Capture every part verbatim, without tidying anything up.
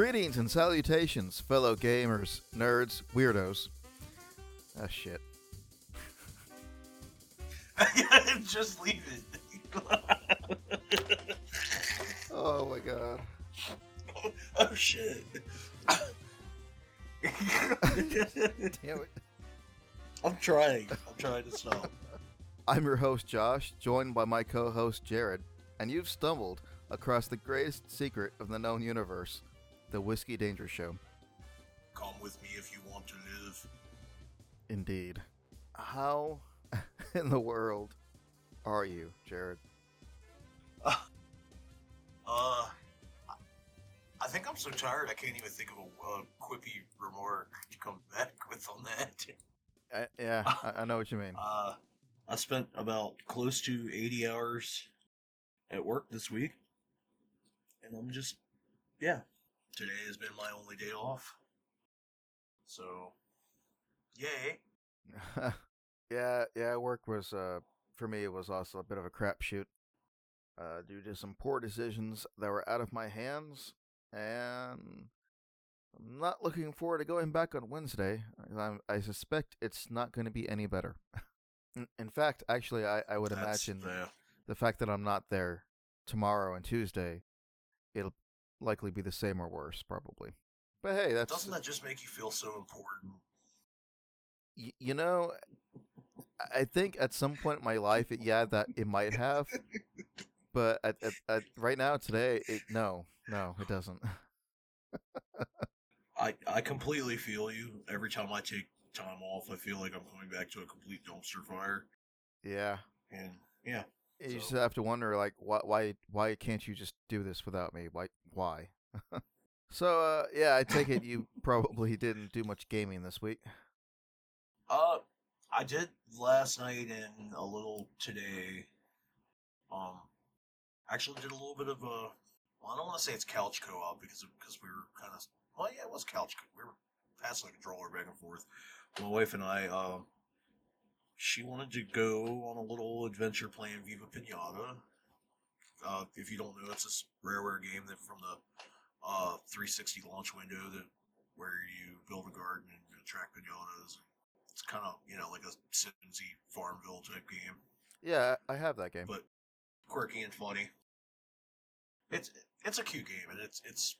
Greetings and salutations, fellow gamers, nerds, weirdos. Oh, shit. Just leave it. Oh, my God. Oh, oh shit. Damn it. I'm trying. I'm trying to stop. I'm your host, Josh, joined by my co-host, Jared, and you've stumbled across the greatest secret of the known universe, The Whiskey Danger Show. Come with me if you want to live. Indeed. How in the world are you, Jared? Uh, uh I think I'm so tired I can't even think of a uh, quippy remark to come back with on that. Uh, yeah, I, I know what you mean. Uh, I spent about close to eighty hours at work this week, and I'm just, yeah. Today has been my only day off, so yay. yeah, yeah. Work was, uh, for me, it was also a bit of a crapshoot uh, due to some poor decisions that were out of my hands, and I'm not looking forward to going back on Wednesday. I'm, I suspect it's not going to be any better. in, in fact, actually, I, I would That's imagine fair. The fact that I'm not there tomorrow and Tuesday, it'll likely be the same or worse, probably. But hey, that's... Doesn't that just make you feel so important? Y- you know, I think at some point in my life, it, yeah, that it might have. But at, at, at right now, today, it, no. No, it doesn't. I I completely feel you. Every time I take time off, I feel like I'm coming back to a complete dumpster fire. Yeah. And, yeah. You so. just have to wonder, like, why, why, why can't you just do this without me? Why, why? so, uh, yeah, I take it you probably didn't do much gaming this week. Uh, I did last night and a little today. Um, actually did a little bit of a. Well, I don't want to say it's couch co-op because because we were kind of. Well, yeah, it was couch. Co- we were passing the controller back and forth. My wife and I. Um. Uh, She wanted to go on a little adventure playing Viva Pinata. Uh, if you don't know, it's this Rareware game that from the uh, three sixty launch window that where you build a garden and attract pinatas. It's kind of, you know, like a Simsy Farmville type game. Yeah, I have that game. But quirky and funny. It's it's a cute game, and it's it's,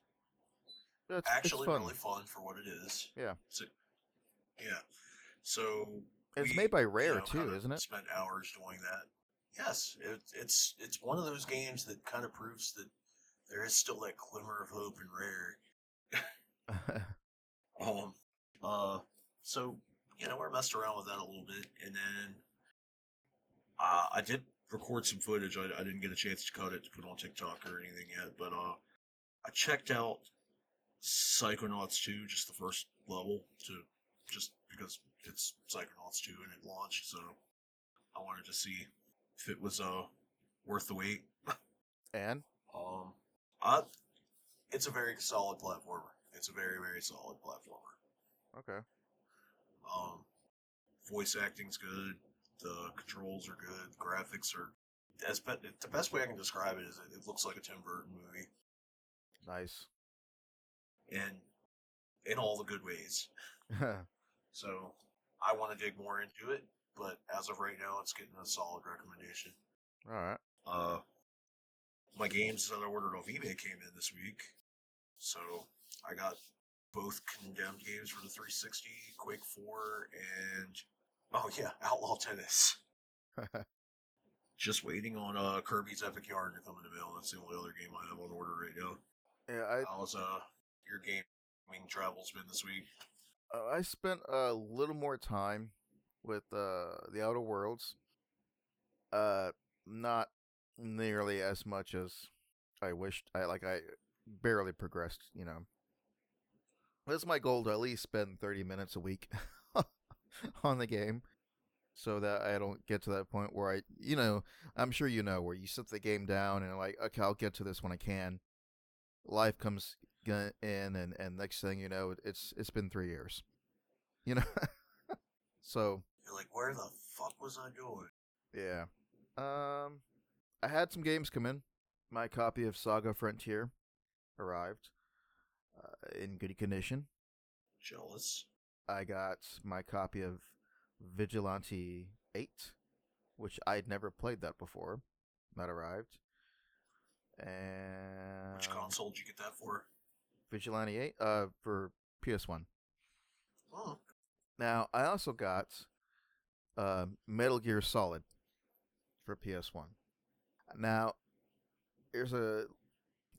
it's actually it's fun. really fun for what it is. Yeah. It's a, yeah. So... It's we, made by Rare, you know, too, kind of isn't it? Spent hours doing that. Yes, it, it's it's one of those games that kind of proves that there is still that glimmer of hope in Rare. um, uh, so you know, we're messed around with that a little bit, and then uh, I did record some footage. I, I didn't get a chance to cut it to put on TikTok or anything yet, but uh, I checked out Psychonauts two, just the first level, to just because. It's Psychonauts two and it launched, so I wanted to see if it was uh worth the wait. And um, I, it's a very solid platformer. It's a very very solid platformer. Okay. Um, voice acting's good. The controls are good. The graphics are. As be, the best way I can describe it is it, it looks like a Tim Burton movie. Nice. And in all the good ways. So. I want to dig more into it, but as of right now, it's getting a solid recommendation. All right. Uh, my games that I ordered off eBay came in this week, so I got both Condemned games for the three sixty, Quake four, and oh yeah, Outlaw Tennis. Just waiting on uh, Kirby's Epic Yarn to come in the mail. That's the only other game I have on order right now. Yeah, I... How's uh your gaming travel's been this week? Uh, I spent a little more time with uh, The Outer Worlds. Uh, not nearly as much as I wished. I like I barely progressed, you know. That's my goal, to at least spend thirty minutes a week on the game so that I don't get to that point where I, you know, I'm sure you know, where you set the game down and like, okay, I'll get to this when I can. Life comes... in and, and next thing you know, it's it's been three years, you know. So you're like, where the fuck was I doing? Yeah, um, I had some games come in. My copy of Saga Frontier arrived. uh, in good condition. Jealous. I got my copy of Vigilante eight, which I'd never played that before. That arrived. And which console did you get that for? Vigilante eight, uh, for P S one. Oh. Now, I also got uh, Metal Gear Solid for P S one. Now, here's a...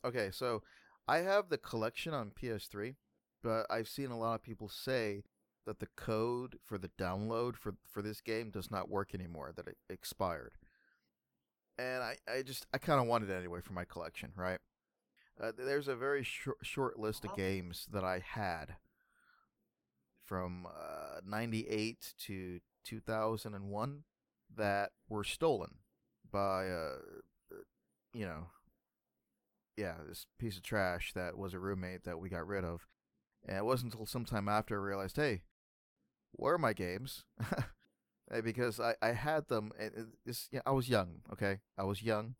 Okay, so I have the collection on P S three, but I've seen a lot of people say that the code for the download for, for this game does not work anymore, that it expired. And I, I just, I kind of wanted it anyway for my collection, right? Uh, there's a very sh- short list of games that I had from uh, ninety-eight to two thousand one that were stolen by, uh, you know, yeah, this piece of trash that was a roommate that we got rid of. And it wasn't until sometime after I realized, hey, where are my games? Because I, I had them, it's, yeah, I was young, okay? I was young.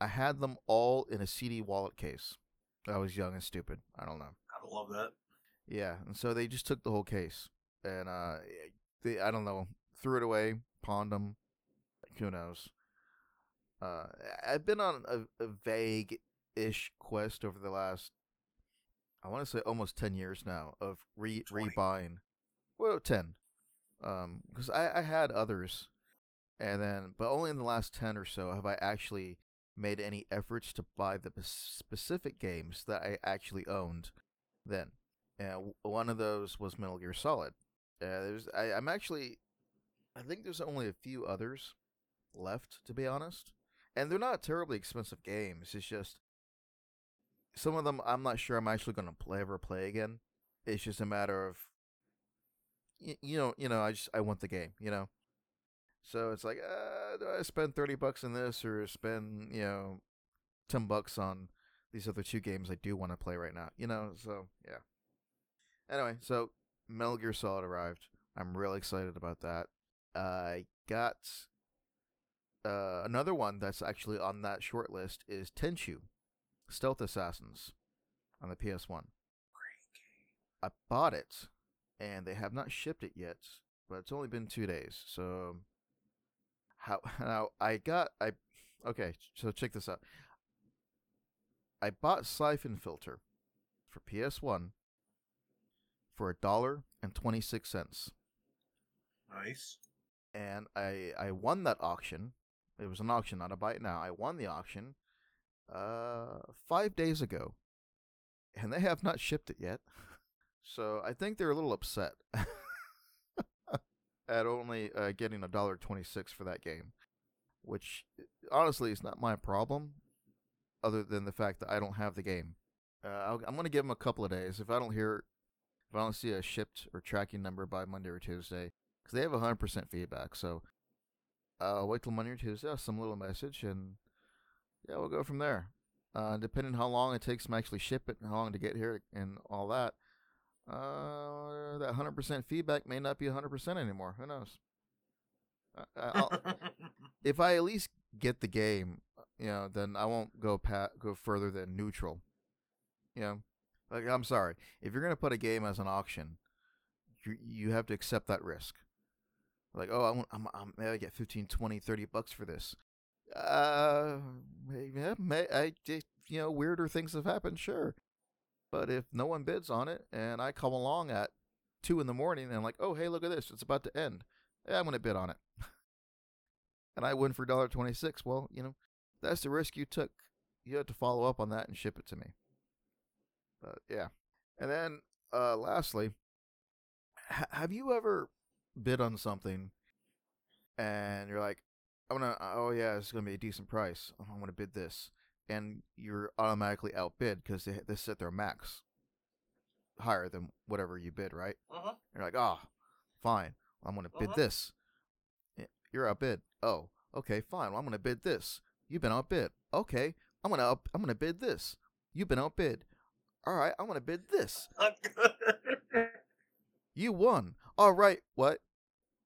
I had them all in a C D wallet case. I was young and stupid. I don't know. I love that. Yeah, and so they just took the whole case. And, uh, they, I don't know, threw it away, pawned them. Like, who knows? Uh, I've been on a, a vague-ish quest over the last, I want to say almost ten years now, of re rebuying. Well, ten. Um, because I, I had others, and then, but only in the last ten or so have I actually made any efforts to buy the specific games that I actually owned then. And one of those was Metal Gear Solid. Uh, there's, I, I'm actually, I think there's only a few others left, to be honest. And they're not terribly expensive games. It's just, some of them I'm not sure I'm actually going to play ever play again. It's just a matter of, You know, you know, I just I want the game, you know. So it's like, uh, do I spend thirty bucks on this or spend, you know, ten bucks on these other two games I do want to play right now, you know? So yeah. Anyway, so Metal Gear Solid arrived. I'm really excited about that. Uh, I got uh, another one that's actually on that short list is Tenchu: Stealth Assassins on the P S one. Great game. I bought it. And they have not shipped it yet, but it's only been two days. So, how now I got I, okay. So check this out. I bought Siphon Filter for P S one for a dollar and twenty six cents. Nice. And I I won that auction. It was an auction, not a buy it now. I won the auction, uh, five days ago, and they have not shipped it yet. So I think they're a little upset at only uh, getting one dollar and twenty-six cents for that game, which honestly is not my problem, other than the fact that I don't have the game. Uh, I'll, I'm going to give them a couple of days. If I don't hear, if I don't see a shipped or tracking number by Monday or Tuesday, because they have one hundred percent feedback, so I'll wait till Monday or Tuesday, I'll send a little message, and yeah, we'll go from there. Uh, depending on how long it takes them to actually ship it and how long to get here and all that, Uh, that one hundred percent feedback may not be one hundred percent anymore. Who knows? I, if I at least get the game, you know, then I won't go pat, go further than neutral. You know, like, I'm sorry. If you're going to put a game as an auction, you you have to accept that risk. Like, oh, I want, I'm, I'm, maybe I get fifteen, twenty, thirty bucks for this. Uh, yeah, may, I just, you know, weirder things have happened, sure. But if no one bids on it and I come along at two in the morning and I'm like, oh, hey, look at this. It's about to end. Yeah, I'm going to bid on it. And I win for one dollar and twenty-six cents. Well, you know, that's the risk you took. You had to follow up on that and ship it to me. But yeah. And then uh, lastly, ha- have you ever bid on something and you're like, I'm going to, oh, yeah, it's going to be a decent price. I'm going to bid this. And you're automatically outbid because they they set their max higher than whatever you bid, right? Uh-huh. You're like, oh, fine. Well, I'm going to uh-huh. bid this. You're outbid. Oh, okay, fine. Well, I'm going to bid this. You've been outbid. Okay, I'm going to up, I'm going to bid this. You've been outbid. All right, I'm going to bid this. You won. All right, what?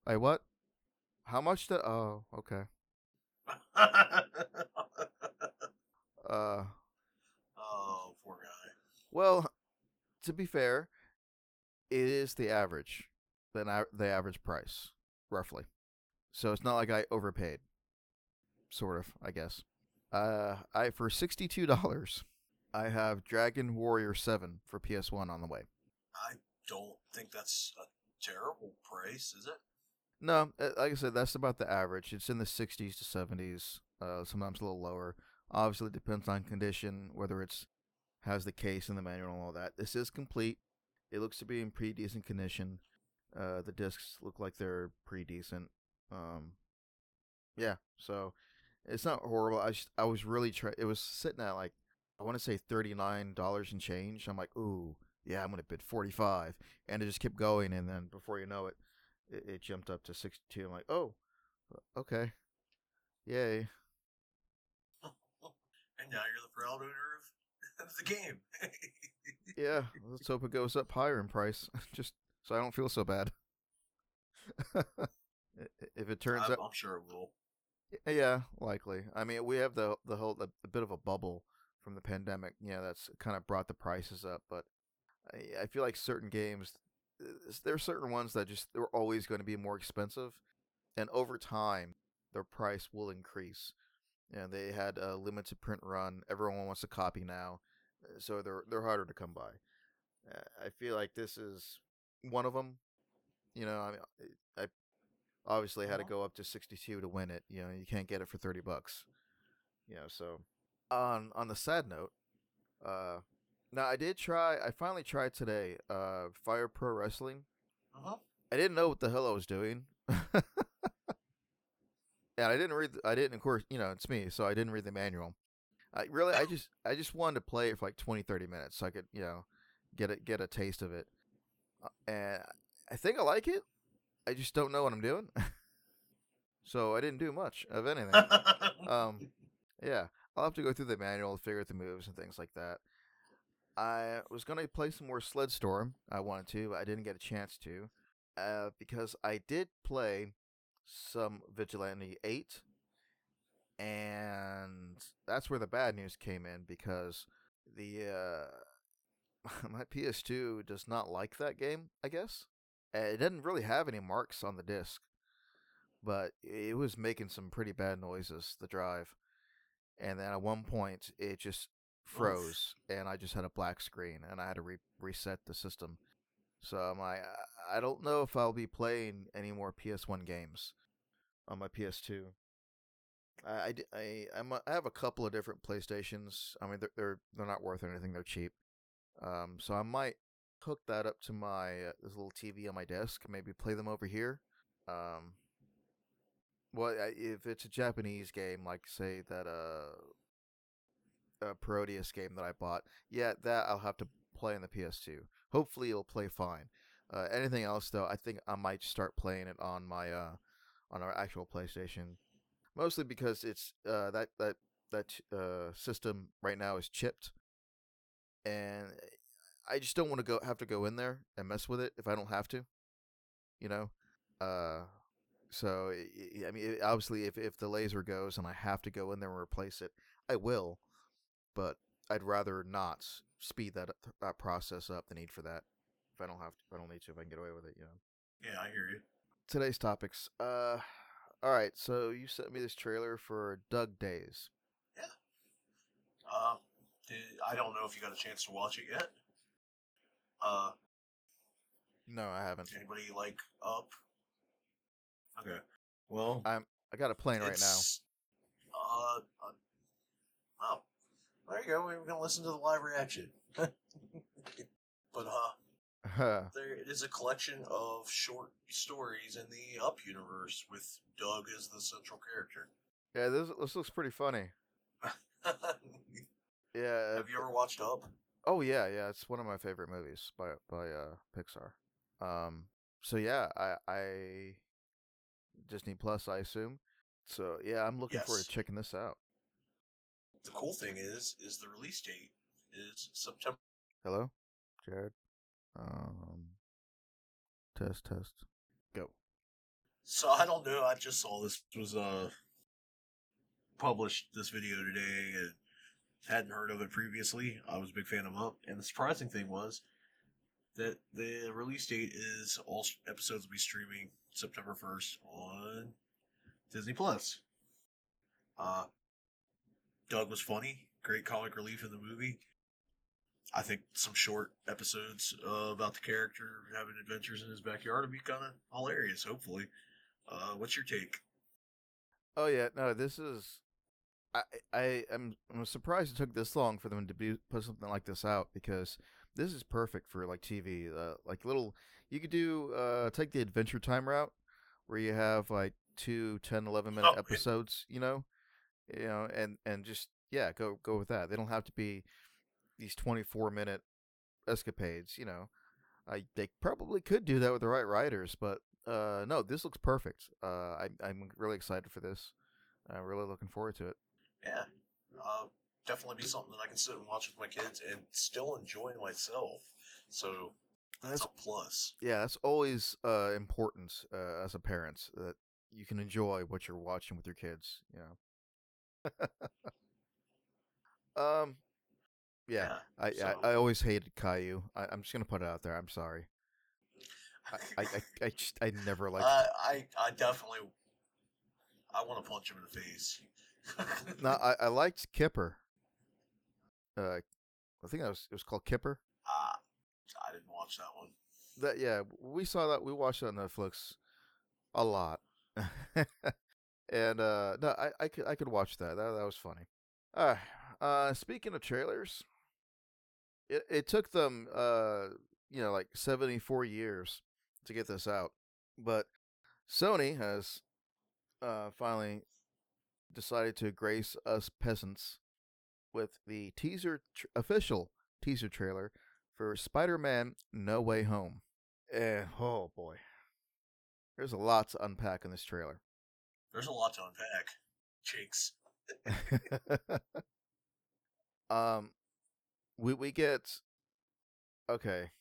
I what? How much did? Oh, okay. Uh, oh, poor guy. Well, to be fair, it is the average, the, the average price, roughly. So it's not like I overpaid, sort of, I guess. Uh, I for sixty-two dollars, I have Dragon Warrior seven for P S one on the way. I don't think that's a terrible price, is it? No, like I said, that's about the average. It's in the sixties to seventies, uh, sometimes a little lower. Obviously, it depends on condition, whether it's has the case and the manual and all that. This is complete. It looks to be in pretty decent condition. Uh, the discs look like they're pretty decent. Um, yeah, so it's not horrible. I just, I was really try. It was sitting at like I want to say thirty-nine dollars and change. I'm like, ooh, yeah, I'm gonna bid forty-five, and it just kept going, and then before you know it. It jumped up to sixty-two. I'm like, oh, okay. Yay. And now you're the proud owner of the game. Yeah, let's hope it goes up higher in price, just so I don't feel so bad. If it turns I'm, out... I'm sure it will. Yeah, likely. I mean, we have the the whole the, the bit of a bubble from the pandemic. Yeah, that's kind of brought the prices up, but I, I feel like certain games... There are certain ones that just they're always going to be more expensive, and over time their price will increase. And they had a limited print run. Everyone wants a copy now, so they're they're harder to come by. I feel like this is one of them. You know, I mean, I obviously had to go up to sixty-two to win it. You know, you can't get it for thirty bucks. You know, so on on the sad note, uh. Now, I did try, I finally tried today, uh, Fire Pro Wrestling. Uh-huh. I didn't know what the hell I was doing. And I didn't read, the, I didn't, of course, you know, it's me, so I didn't read the manual. I really, I just, I just wanted to play it for like twenty, thirty minutes so I could, you know, get a, get a taste of it. Uh, and I think I like it. I just don't know what I'm doing. So I didn't do much of anything. um, yeah, I'll have to go through the manual to figure out the moves and things like that. I was going to play some more Sled Storm. I wanted to, but I didn't get a chance to. Uh, because I did play some Vigilante eight. And that's where the bad news came in. Because the uh, my P S two does not like that game, I guess. It didn't really have any marks on the disc. But it was making some pretty bad noises, the drive. And then at one point, it just... froze, and I just had a black screen, and I had to re- reset the system. So I'm like, I don't know if I'll be playing any more P S one games on my P S two. I, I, I'm a, I have a couple of different PlayStations. I mean, they're they're, they're not worth anything. They're cheap. Um, so I might hook that up to my uh, this little T V on my desk. Maybe play them over here. Um, well, if it's a Japanese game, like say that uh. A Parodius game that I bought. Yeah, that I'll have to play on the P S two. Hopefully it'll play fine. Uh, anything else though, I think I might start playing it on my uh, on our actual PlayStation. Mostly because it's uh, that that that uh, system right now is chipped, and I just don't want to go have to go in there and mess with it if I don't have to. You know, uh, so I mean, obviously, if if the laser goes and I have to go in there and replace it, I will. But I'd rather not speed that that process up. The need for that, if I don't have, to, if I don't need to, if I can get away with it, you know. Yeah, I hear you. Today's topics. Uh, all right. So you sent me this trailer for Dug Days. Yeah. Uh, did, I don't know if you got a chance to watch it yet. Uh. No, I haven't. Anybody like Up? Okay. Well, I'm. I got a plane right now. Uh. uh oh. There you go. We're going to listen to the live reaction. But, uh, huh. There is a collection of short stories in the Up universe with Doug as the central character. Yeah, this, this looks pretty funny. Yeah. Have you ever watched Up? Oh, yeah, yeah. It's one of my favorite movies by by uh, Pixar. Um. So, yeah, I, I Disney Plus, I assume. So, yeah, I'm looking yes. forward to checking this out. The cool thing is, is the release date is September. Hello, Jared. Um, test, test, go. So I don't know. I just saw this was uh published this video today and hadn't heard of it previously. I was a big fan of Up, and the surprising thing was that the release date is all episodes will be streaming September first on Disney Plus. Uh, Doug was funny. Great comic relief in the movie. I think some short episodes uh, about the character having adventures in his backyard would be kind of hilarious, hopefully. Uh, what's your take? Oh, yeah. No, this is... I, I, I'm, I'm surprised it took this long for them to be, put something like this out, because this is perfect for, like, T V. Uh, like, little... You could do... Uh, take the Adventure Time route, where you have, like, two ten, eleven-minute oh, episodes, yeah. you know? You know, and, and just... Yeah, go go with that. They don't have to be these twenty-four minute escapades, you know. I they probably could do that with the right writers, but uh, no, this looks perfect. Uh, I, I'm really excited for this. I'm really looking forward to it. Yeah, uh, definitely be something that I can sit and watch with my kids and still enjoy myself. So that's, that's a plus. Yeah, that's always uh, important uh, as a parent, that you can enjoy what you're watching with your kids. You know. Um, yeah, yeah I, so. I I always hated Caillou. I, I'm just gonna put it out there. I'm sorry. I I, I, I just I never liked. Uh, I I definitely I want to punch him in the face. No, I, I liked Kipper. Uh, I think that was it was called Kipper. Ah, uh, I didn't watch that one. That yeah, we saw that. We watched it on Netflix a lot, and uh, no, I, I could I could watch that. That that was funny. Uh Uh, speaking of trailers, it it took them, uh, you know, like seventy-four years to get this out, but Sony has uh, finally decided to grace us peasants with the teaser, tra- official teaser trailer for Spider-Man No Way Home. And, oh boy, there's a lot to unpack in this trailer. There's a lot to unpack, cheeks. Um, we we get okay.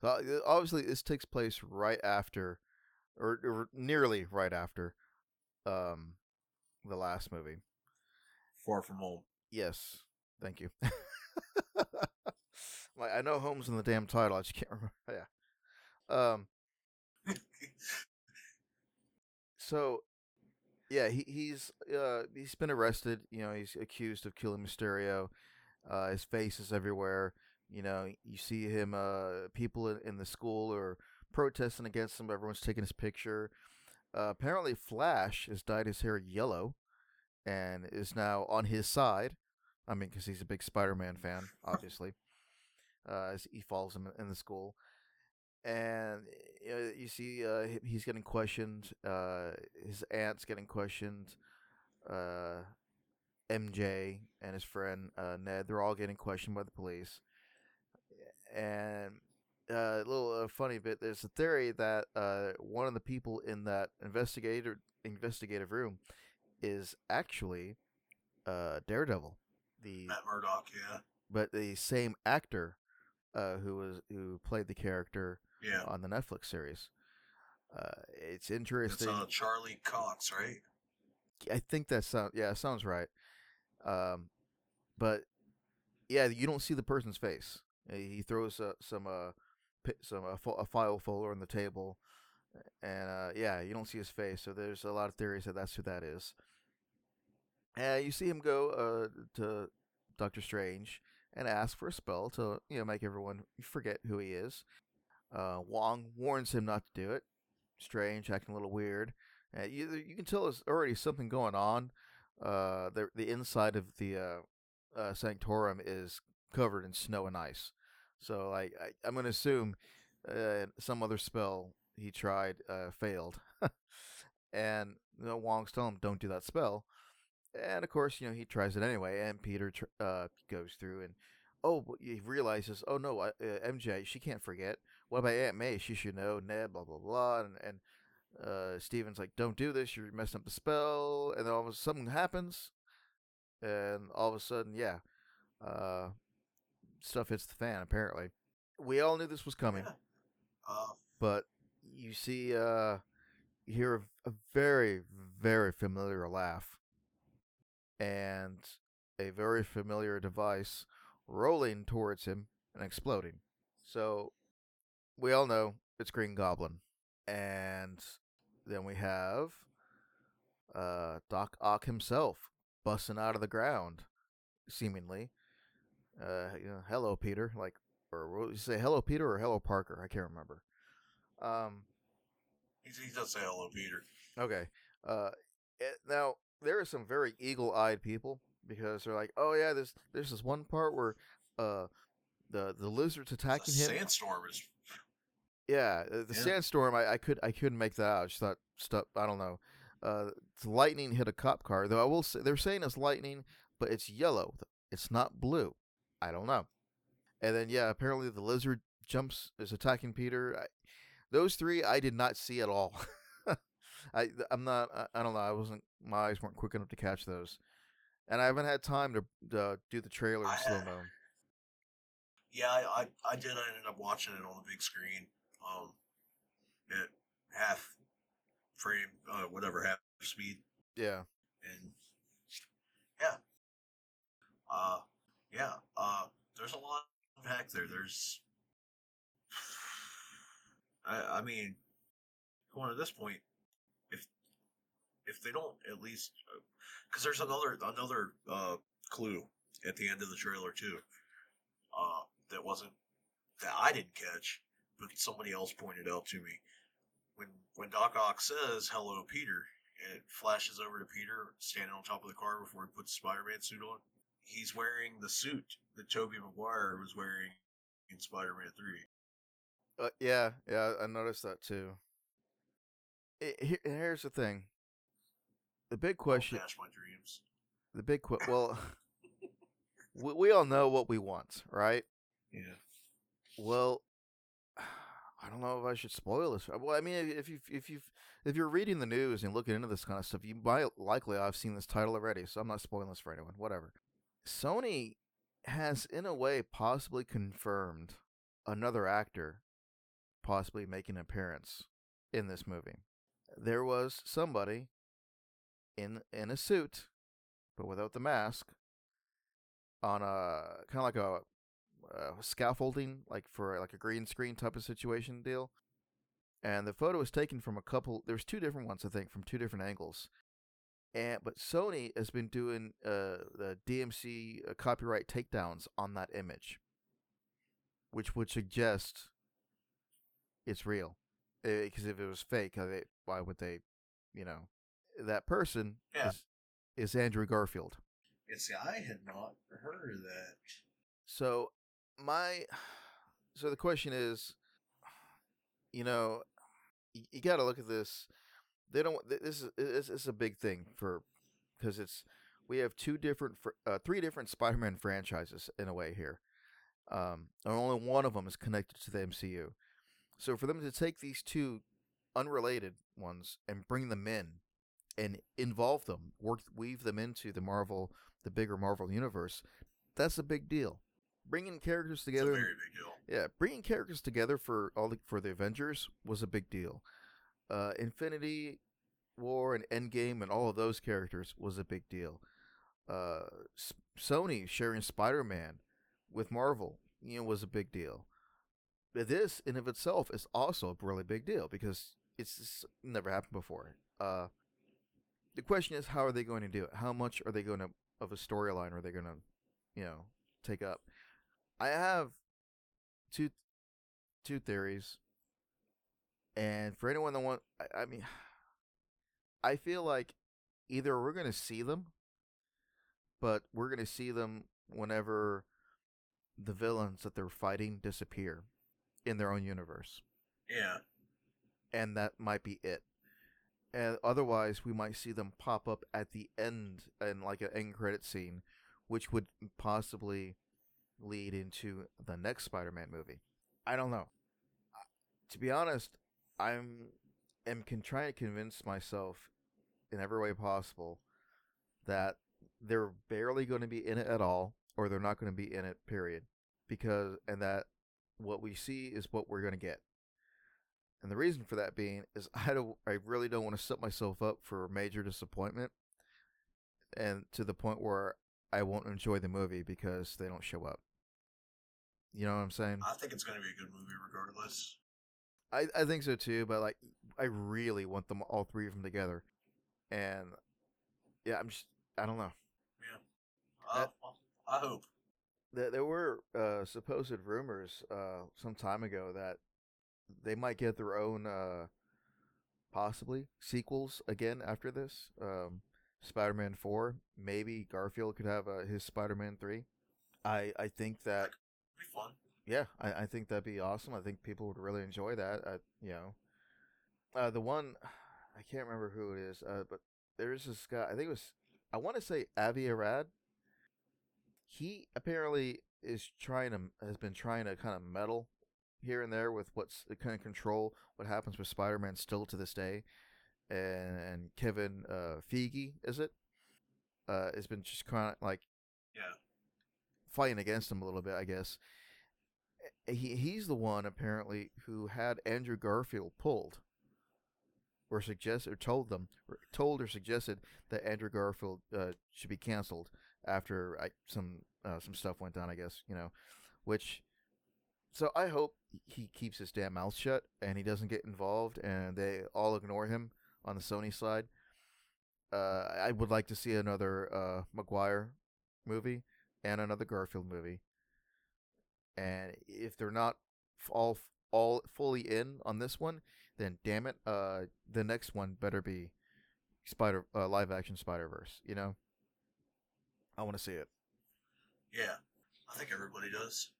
So obviously, this takes place right after, or, or nearly right after, um, the last movie, Far From Home. Yes, thank you. Like I know Home's in the damn title, I just can't remember. Yeah. Um. So, yeah, he he's uh he's been arrested. You know, he's accused of killing Mysterio. Uh, his face is everywhere. You know, you see him, uh, people in, in the school are protesting against him. Everyone's taking his picture. Uh, apparently, Flash has dyed his hair yellow and is now on his side. I mean, because he's a big Spider-Man fan, obviously, uh, as he follows him in the school. And uh, you see uh, he's getting questioned. Uh, his aunt's getting questioned. Uh... M J and his friend uh, Ned, they're all getting questioned by the police. And uh, a little uh, funny bit, there's a theory that uh, one of the people in that investigator investigative room is actually uh, Daredevil. The, Matt Murdock, yeah. But the same actor uh, who was who played the character yeah. on the Netflix series. Uh, it's interesting. It's uh, Charlie Cox, right? I think that sounds, yeah, it sounds right. Um, but yeah, you don't see the person's face. He throws uh, some uh, some uh, fo- a file folder on the table, and uh, yeah, you don't see his face. So there's a lot of theories that that's who that is. And you see him go uh, to Doctor Strange and ask for a spell to you know make everyone forget who he is. Uh, Wong warns him not to do it. Strange acting a little weird. Uh, you you can tell there's already something going on. Uh, the the inside of the uh, uh, Sanctorum is covered in snow and ice, so like I, I'm gonna assume uh, some other spell he tried uh, failed, and you know, Wong's telling him don't do that spell, and of course you know he tries it anyway, and Peter tr- uh, goes through and oh he realizes oh no uh, M J she can't forget, what about Aunt May, she should know, Ned blah blah blah and. and Uh, Steven's like, don't do this, you're messing up the spell, and then all of a sudden something happens, and all of a sudden, yeah, uh, stuff hits the fan, apparently. We all knew this was coming, yeah. uh, but you see, uh, you hear a, a very, very familiar laugh, and a very familiar device rolling towards him and exploding. So, we all know it's Green Goblin. And then we have uh, Doc Ock himself busting out of the ground, seemingly. Uh, you know, hello, Peter. Like, or what did you say? Hello, Peter, or hello, Parker? I can't remember. Um, he, he does say hello, Peter. Okay. Uh, it, now there are some very eagle-eyed people because they're like, oh yeah, there's there's this one part where uh the the lizard's attacking him. Sandstorm is. Yeah, the yeah. sandstorm. I, I could I couldn't make that out. I just thought stuff. I don't know. Uh, lightning hit a cop car, though. I will say they're saying it's lightning, but it's yellow. It's not blue. I don't know. And then, yeah, apparently the lizard jumps, is attacking Peter. I, those three I did not see at all. I, I'm not, I, I don't know, I wasn't, my eyes weren't quick enough to catch those. And I haven't had time to uh, do the trailer in slow-mo. Yeah, I, I, I did, I ended up watching it on the big screen. Um, at half frame, uh, whatever, half speed. Yeah. And, yeah. Uh, yeah, uh, there's a lot of heck there. There's, I, I mean, going to this point, if if they don't at least, because there's another another uh, clue at the end of the trailer too, uh, that wasn't that I didn't catch, but somebody else pointed out to me. When when Doc Ock says "Hello, Peter," and it flashes over to Peter standing on top of the car before he puts the Spider-Man suit on. He's wearing the suit that Tobey Maguire was wearing in Spider-Man three. Uh, yeah, yeah, I noticed that too. It, here, here's the thing. The big question... I'll dash my dreams. The big question... Well, we, we all know what we want, right? Yeah. Well, I don't know if I should spoil this. Well, I mean, if you've, if you've, if you're reading the news and looking into this kind of stuff, you might likely I've seen this title already, so I'm not spoiling this for anyone. Whatever. Sony has, in a way, possibly confirmed another actor possibly making an appearance in this movie. There was somebody in in a suit, but without the mask, on a kind of like a, a scaffolding, like for like a green screen type of situation deal. And the photo was taken from a couple. There's two different ones, I think, from two different angles. And, but Sony has been doing uh, the D M C uh, copyright takedowns on that image, which would suggest it's real. Because uh, if it was fake, they, why would they, you know, that person yeah. is, is Andrew Garfield. And see, I had not heard of that. So my, so the question is, you know, you, you got to look at this. They don't. This is this is a big thing for, because it's we have two different, uh, three different Spider-Man franchises in a way here, um, and only one of them is connected to the M C U. So for them to take these two unrelated ones and bring them in, and involve them, work, weave them into the Marvel, the bigger Marvel universe, that's a big deal. Bringing characters together, it's a very big deal. Yeah, bringing characters together for all the, for the Avengers was a big deal. Uh, Infinity War and Endgame and all of those characters was a big deal. Uh, S- Sony sharing Spider-Man with Marvel, you know, was a big deal. But this in of itself is also a really big deal because it's, it's never happened before. Uh, the question is, how are they going to do it? How much are they going to of a storyline are they going to, you know, take up? I have two two theories. And for anyone that wants, I, I mean, I feel like either we're going to see them, but we're going to see them whenever the villains that they're fighting disappear in their own universe. Yeah. And that might be it. And otherwise, we might see them pop up at the end in like an end credit scene, which would possibly lead into the next Spider-Man movie. I don't know. To be honest, I'm am can try to convince myself in every way possible that they're barely going to be in it at all, or they're not going to be in it, period. Because and that what we see is what we're going to get. And the reason for that being is I don't I really don't want to set myself up for major disappointment, and to the point where I won't enjoy the movie because they don't show up. You know what I'm saying? I think it's going to be a good movie regardless. I, I think so too, but like I really want them all three of them together, and yeah, I'm just I don't know. Yeah, uh, that, I hope. There, there were uh, supposed rumors uh, some time ago that they might get their own uh, possibly sequels again after this. Um, Spider-Man four, maybe Garfield could have uh, his Spider-Man three. I I think that. Be fun. Yeah, I, I think that'd be awesome. I think people would really enjoy that. I, you know, uh, the one I can't remember who it is, uh, but there is this guy. I think it was I want to say Avi Arad. He apparently is trying to has been trying to kind of meddle here and there with what's kind of control what happens with Spider-Man still to this day, and, and Kevin uh, Feige is it? Uh, has been just kind of like yeah, fighting against him a little bit, I guess. He he's the one apparently who had Andrew Garfield pulled, or suggested, or told them, or told or suggested that Andrew Garfield uh, should be canceled after I, some uh, some stuff went down. I guess you know, which. So I hope he keeps his damn mouth shut and he doesn't get involved and they all ignore him on the Sony side. Uh, I would like to see another uh, Maguire movie and another Garfield movie. And if they're not all all fully in on this one, then damn it, uh, the next one better be Spider uh, live action Spider-Verse. You know, I want to see it. Yeah, I think everybody does.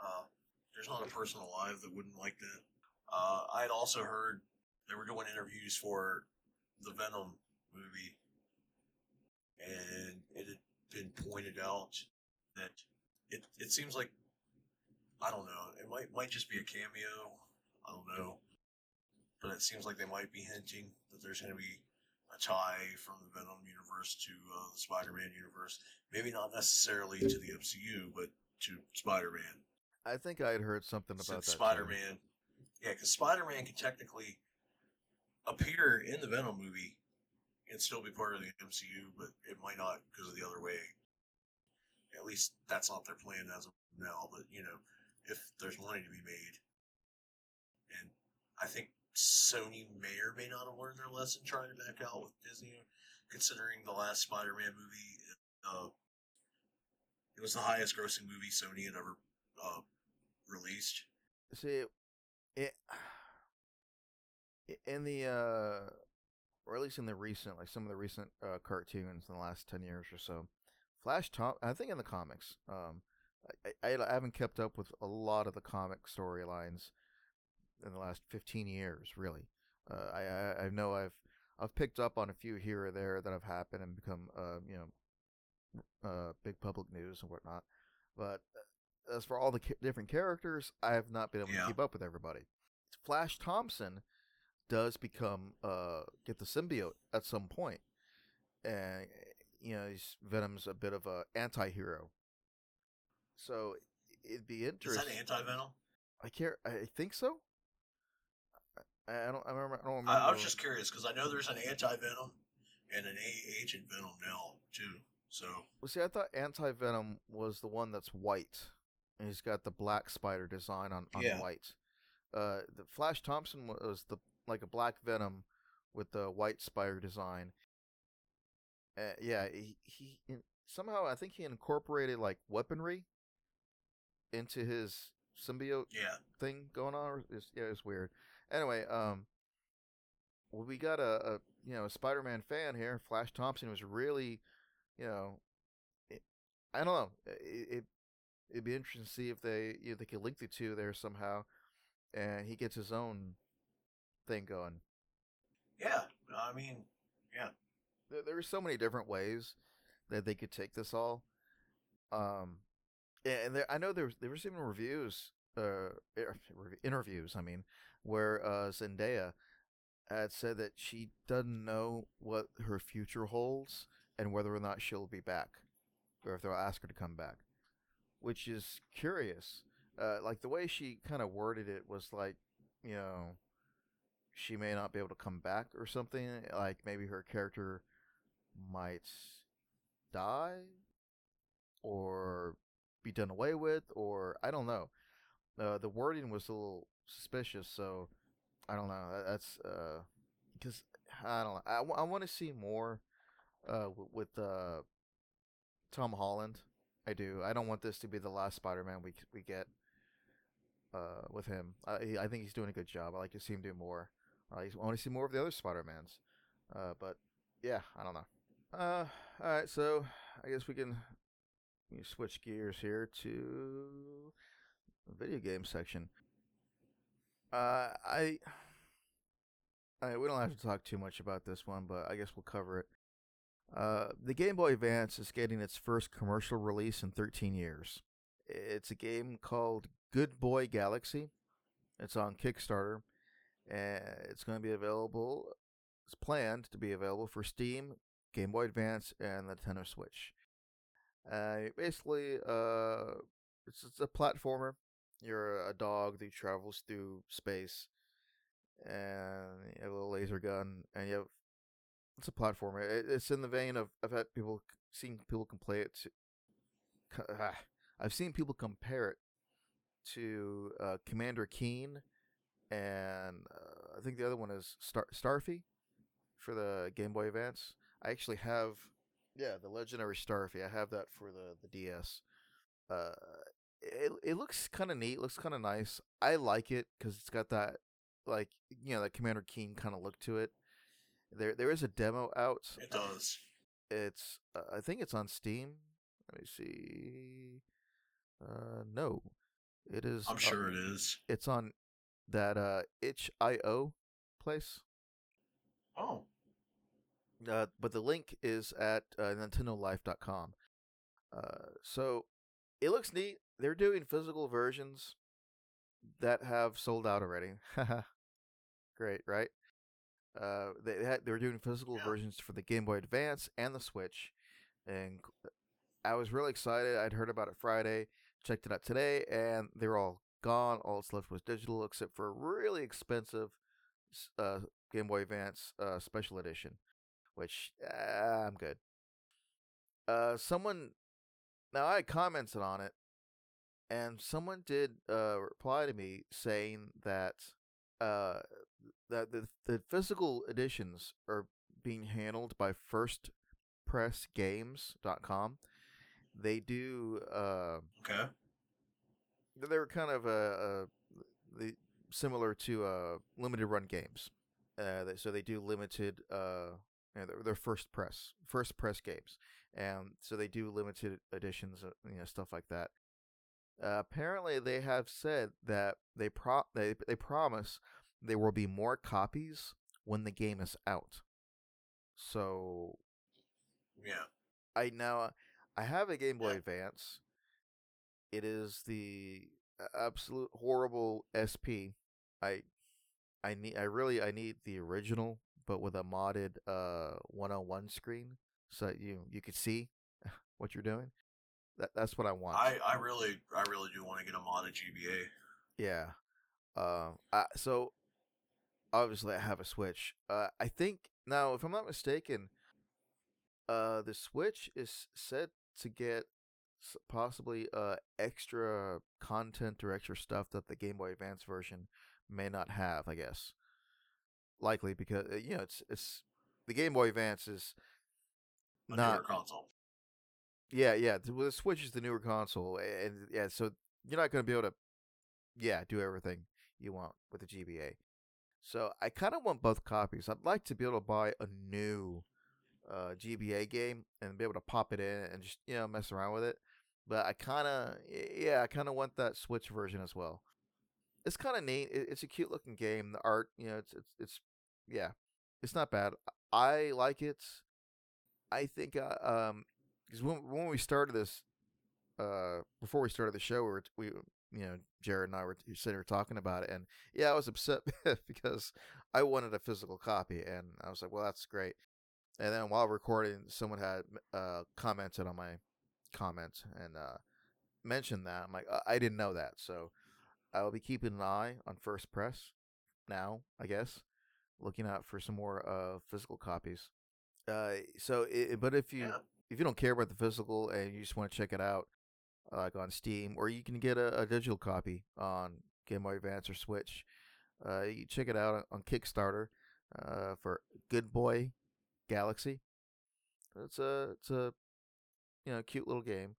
Uh, there's not a person alive that wouldn't like that. Uh, I had also heard they were doing interviews for the Venom movie, and it had been pointed out that. It it seems like, I don't know, it might might just be a cameo, I don't know, but it seems like they might be hinting that there's going to be a tie from the Venom universe to uh, the Spider-Man universe. Maybe not necessarily to the M C U, but to Spider-Man. I think I had heard something about Since that. Spider-Man, too. Yeah, because Spider-Man can technically appear in the Venom movie and still be part of the M C U, but it might not because of the other way. At least that's not their plan as of now, but, you know, if there's money to be made. And I think Sony may or may not have learned their lesson trying to back out with Disney, considering the last Spider-Man movie, uh, it was the highest-grossing movie Sony had ever uh, released. See, it, in the, uh, or at least in the recent, like some of the recent uh, cartoons in the last ten years or so, Flash Thompson, I think in the comics, um, I, I, I haven't kept up with a lot of the comic storylines in the last fifteen years, really. Uh, I, I I know I've I've picked up on a few here or there that have happened and become, uh, you know, uh, big public news and whatnot. But as for all the ca- different characters, I have not been able yeah. to keep up with everybody. Flash Thompson does become, uh, get the symbiote at some point, and you know, he's, Venom's a bit of a anti-hero. So, it'd be interesting. Is that Anti-Venom? I can't, I think so. I, I don't I remember. I, don't remember I, I was just curious, because I know there's an Anti-Venom and an Agent Venom now, too. So. Well, see, I thought Anti-Venom was the one that's white, and he's got the black spider design on, on yeah. white. Uh, the Flash Thompson was the like a black Venom with the white spider design. Uh, yeah, he, he somehow I think he incorporated like weaponry into his symbiote yeah. thing going on. It's, yeah, it's weird. Anyway, um, well, we got a, a you know a Spider-Man fan here. Flash Thompson was really, you know, it, I don't know. It, it it'd be interesting to see if they you know, they could link the two there somehow, and he gets his own thing going. Yeah, I mean, yeah. There are so many different ways that they could take this all, um, and there, I know there was, there were even reviews, uh, interviews. I mean, where uh, Zendaya had said that she doesn't know what her future holds and whether or not she'll be back, or if they'll ask her to come back, which is curious. Uh, like the way she kind of worded it was like, you know, she may not be able to come back or something. Like maybe her character might die or be done away with, or I don't know. Uh, the wording was a little suspicious. So I don't know. That's uh, because I don't know. I, w- I want to see more uh w- with uh Tom Holland. I do. I don't want this to be the last Spider-Man we we get uh with him. I I think he's doing a good job. I like to see him do more. Uh, I want to see more of the other Spider-Mans. Uh, but yeah, I don't know. Uh, all right. So I guess we can. You switch gears here to the video game section. Uh, I, I, we don't have to talk too much about this one, but I guess we'll cover it. Uh, the Game Boy Advance is getting its first commercial release in thirteen years. It's a game called Good Boy Galaxy. It's on Kickstarter, and it's going to be available. It's planned to be available for Steam, Game Boy Advance, and the Nintendo Switch. Uh, basically, uh, it's, it's a platformer. You're a dog that travels through space, and you have a little laser gun, and you have, it's a platformer. It, it's in the vein of, I've had people, seen people play it to, uh, I've seen people compare it to, uh, Commander Keen, and, uh, I think the other one is Star, Starfy, for the Game Boy Advance. I actually have... Yeah, the legendary Starfy. I have that for the, the D S. Uh, it it looks kind of neat. Looks kind of nice. I like it because it's got that, like, you know, that Commander Keen kind of look to it. There there is a demo out. It does. Uh, it's uh, I think it's on Steam. Let me see. Uh, no, it is. I'm sure on, it is. It's on that uh, itch dot io place. Oh. Uh, but the link is at uh, nintendo life dot com. Uh, so it looks neat. They're doing physical versions that have sold out already. Great, right? Uh, they had, they were doing physical yeah. versions for the Game Boy Advance and the Switch. And I was really excited. I'd heard about it Friday, checked it out today, and they were all gone. All that's left was digital, except for a really expensive uh, Game Boy Advance uh, special edition. Which, uh, I'm good. Uh, someone, now I commented on it, and someone did uh, reply to me saying that uh, that the, the physical editions are being handled by first press games dot com. They do, uh, okay. They're kind of a, a, the, similar to uh, limited run games. Uh, they, so they do limited... Uh, You know, their, their first press, first press games, and so they do limited editions, you know, stuff like that. Uh, apparently, they have said that they pro they they promise there will be more copies when the game is out. So, yeah, I now I have a Game Boy yeah. Advance. It is the absolute horrible S P. I I need I really I need the original. But with a modded uh one oh one screen, so you you could see what you're doing. That that's what I want. I, I really I really do want to get a modded G B A. Yeah. Um. Uh, so obviously I have a Switch. Uh. I think now, if I'm not mistaken, uh, the Switch is set to get possibly uh extra content or extra stuff that the Game Boy Advance version may not have. I guess. Likely because, you know, it's it's the Game Boy Advance is a not newer console. Yeah, yeah. The Switch is the newer console, and yeah, so you're not going to be able to, yeah, do everything you want with the G B A. So I kind of want both copies. I'd like to be able to buy a new uh, G B A game and be able to pop it in and just, you know, mess around with it. But I kind of, yeah, I kind of want that Switch version as well. It's kind of neat. It, it's a cute looking game. The art, you know, it's it's it's. Yeah, it's not bad. I like it. I think uh, um, because when when we started this, uh, before we started the show, we, were, we you know, Jared and I were sitting here talking about it, and yeah, I was upset because I wanted a physical copy, and I was like, well, that's great. And then while recording, someone had uh commented on my comments and uh mentioned that. I'm like, I, I didn't know that, so I will be keeping an eye on First Press now, I guess. Looking out for some more uh physical copies. Uh, so, it, but if you yeah. if you don't care about the physical and you just want to check it out, uh, like on Steam, or you can get a, a digital copy on Game Boy Advance or Switch. Uh, you check it out on Kickstarter uh, for Good Boy Galaxy. It's a it's a you know cute little game.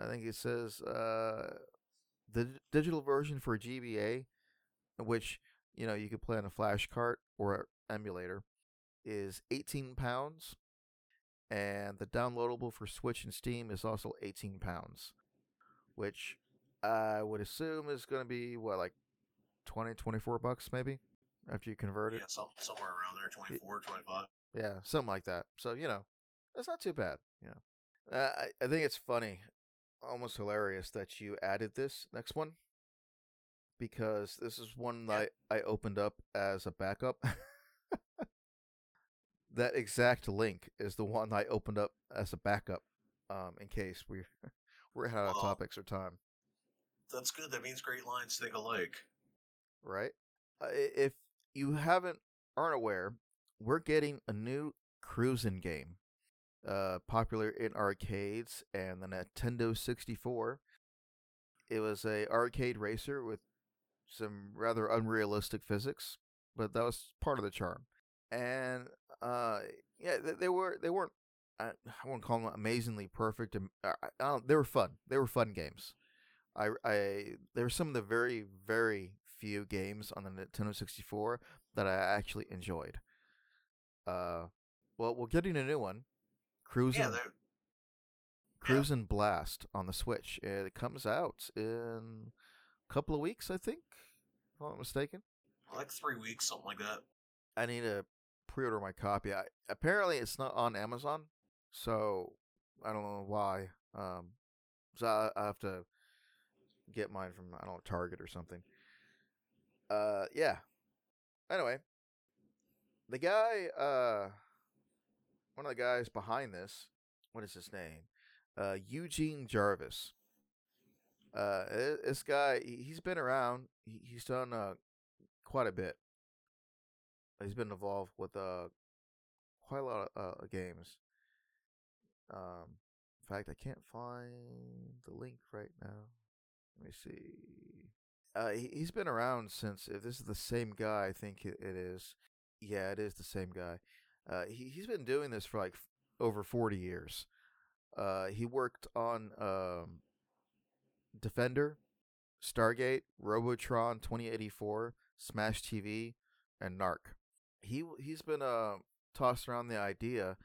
I think it says uh, the digital version for G B A, which you know you could play on a flash cart or an emulator, is eighteen pounds, and the downloadable for Switch and Steam is also eighteen pounds, which I would assume is going to be what, like twenty, twenty-four bucks maybe after you convert it. Yeah, some, somewhere around there, twenty-four, twenty-five. Yeah, something like that. So you know, that's not too bad. You know, uh, I I think it's funny, almost hilarious that you added this next one, because this is one that yeah. I, I opened up as a backup. That exact link is the one I opened up as a backup, um, in case we we're out of uh, topics or time. That's good. That means great lines think alike, right? Uh, if you haven't aren't aware, we're getting a new Cruis'n game, uh, popular in arcades and the Nintendo sixty-four. It was a arcade racer with some rather unrealistic physics, but that was part of the charm. And uh, yeah, they, they were they weren't I, I won't call them amazingly perfect. I, I don't, they were fun. They were fun games. I I there were some of the very very few games on the Nintendo sixty-four that I actually enjoyed. Uh, well, we're getting a new one, Cruis'n yeah, Cruis'n yeah. Blast on the Switch. It comes out in a couple of weeks, I think, if I'm not mistaken. Like three weeks, something like that. I need to pre-order my copy. I, apparently, it's not on Amazon, so I don't know why. Um, so I, I have to get mine from, I don't know, Target or something. Uh, yeah. Anyway. The guy, uh, one of the guys behind this, what is his name? Uh, Eugene Jarvis. Uh, this guy, he's been around. He's done uh, quite a bit. He's been involved with uh, quite a lot of uh, games. Um, in fact, I can't find the link right now. Let me see. Uh, he's been around since, if this is the same guy, I think it is. Yeah, it is the same guy. Uh, he, he's been doing this for like f- over forty years. Uh, he worked on um, Defender, Stargate, Robotron twenty eighty-four, Smash T V, and Narc. He, he's been uh, tossed around the idea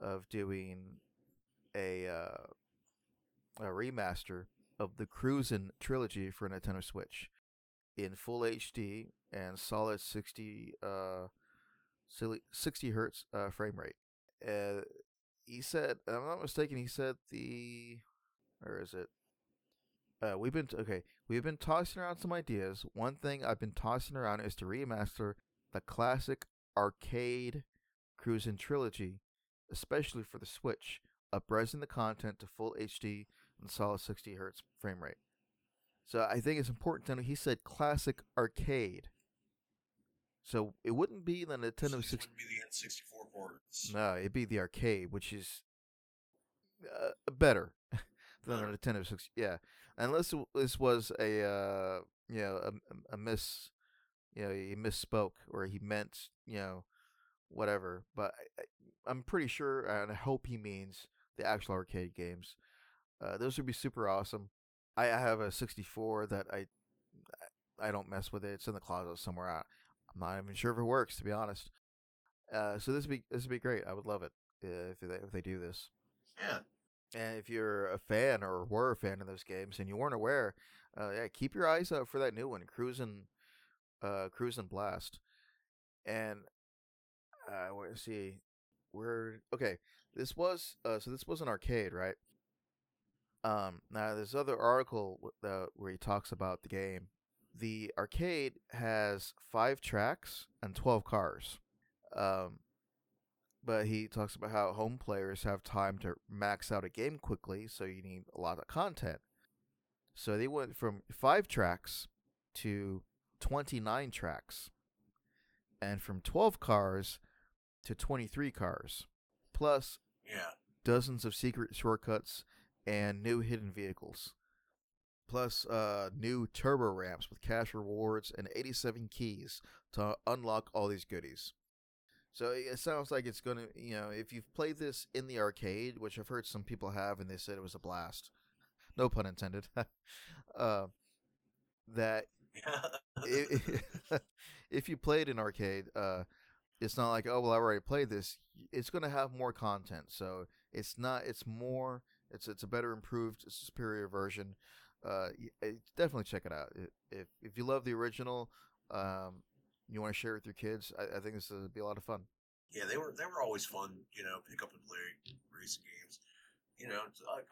of doing a, uh, a remaster of the Cruis'n trilogy for Nintendo Switch in full H D and solid sixty... Uh, sixty hertz uh, frame rate. Uh, he said, if I'm not mistaken, he said the, or is it? Uh, we've been, t- okay, we've been tossing around some ideas. One thing I've been tossing around is to remaster the classic arcade Cruis'n trilogy, especially for the Switch, upresing the content to full H D and solid sixty hertz frame rate. So I think it's important to know, he said classic arcade. So it wouldn't be the Nintendo sixty-four. It wouldn't be the N sixty-four ports. No, it'd be the arcade, which is uh, better than the Nintendo sixty-four. Yeah, unless this was a uh, you know a, a miss, you know he misspoke or he meant you know whatever. But I, I'm pretty sure, and I hope he means the actual arcade games. Uh, those would be super awesome. I have a sixty-four that I I don't mess with it. It's in the closet somewhere. I, I'm not even sure if it works, to be honest. Uh, so this would be this would be great. I would love it if they if they do this. Yeah. And if you're a fan or were a fan of those games and you weren't aware, uh, yeah, keep your eyes out for that new one, Cruis'n, uh, Cruis'n Blast. And I want to see where. Okay, this was uh, so this was an arcade, right? Um, now there's other article uh, where he talks about the game. The arcade has five tracks and twelve cars. Um, but he talks about how home players have time to max out a game quickly, so you need a lot of content. So they went from five tracks to twenty-nine tracks, and from twelve cars to twenty-three cars, plus yeah. dozens of secret shortcuts and new hidden vehicles. plus uh, new turbo ramps with cash rewards and eighty-seven keys to unlock all these goodies. So it sounds like it's going to, you know, if you've played this in the arcade, which I've heard some people have, and they said it was a blast, no pun intended, uh, that it, if you played in arcade, uh, it's not like, oh, well, I already played this. It's going to have more content. So it's not, it's more, it's it's a better, improved, superior version. Uh, definitely check it out. If if you love the original, um, you want to share it with your kids, I, I think this would be a lot of fun. Yeah, they were they were always fun, you know, pick up and play racing games. You know,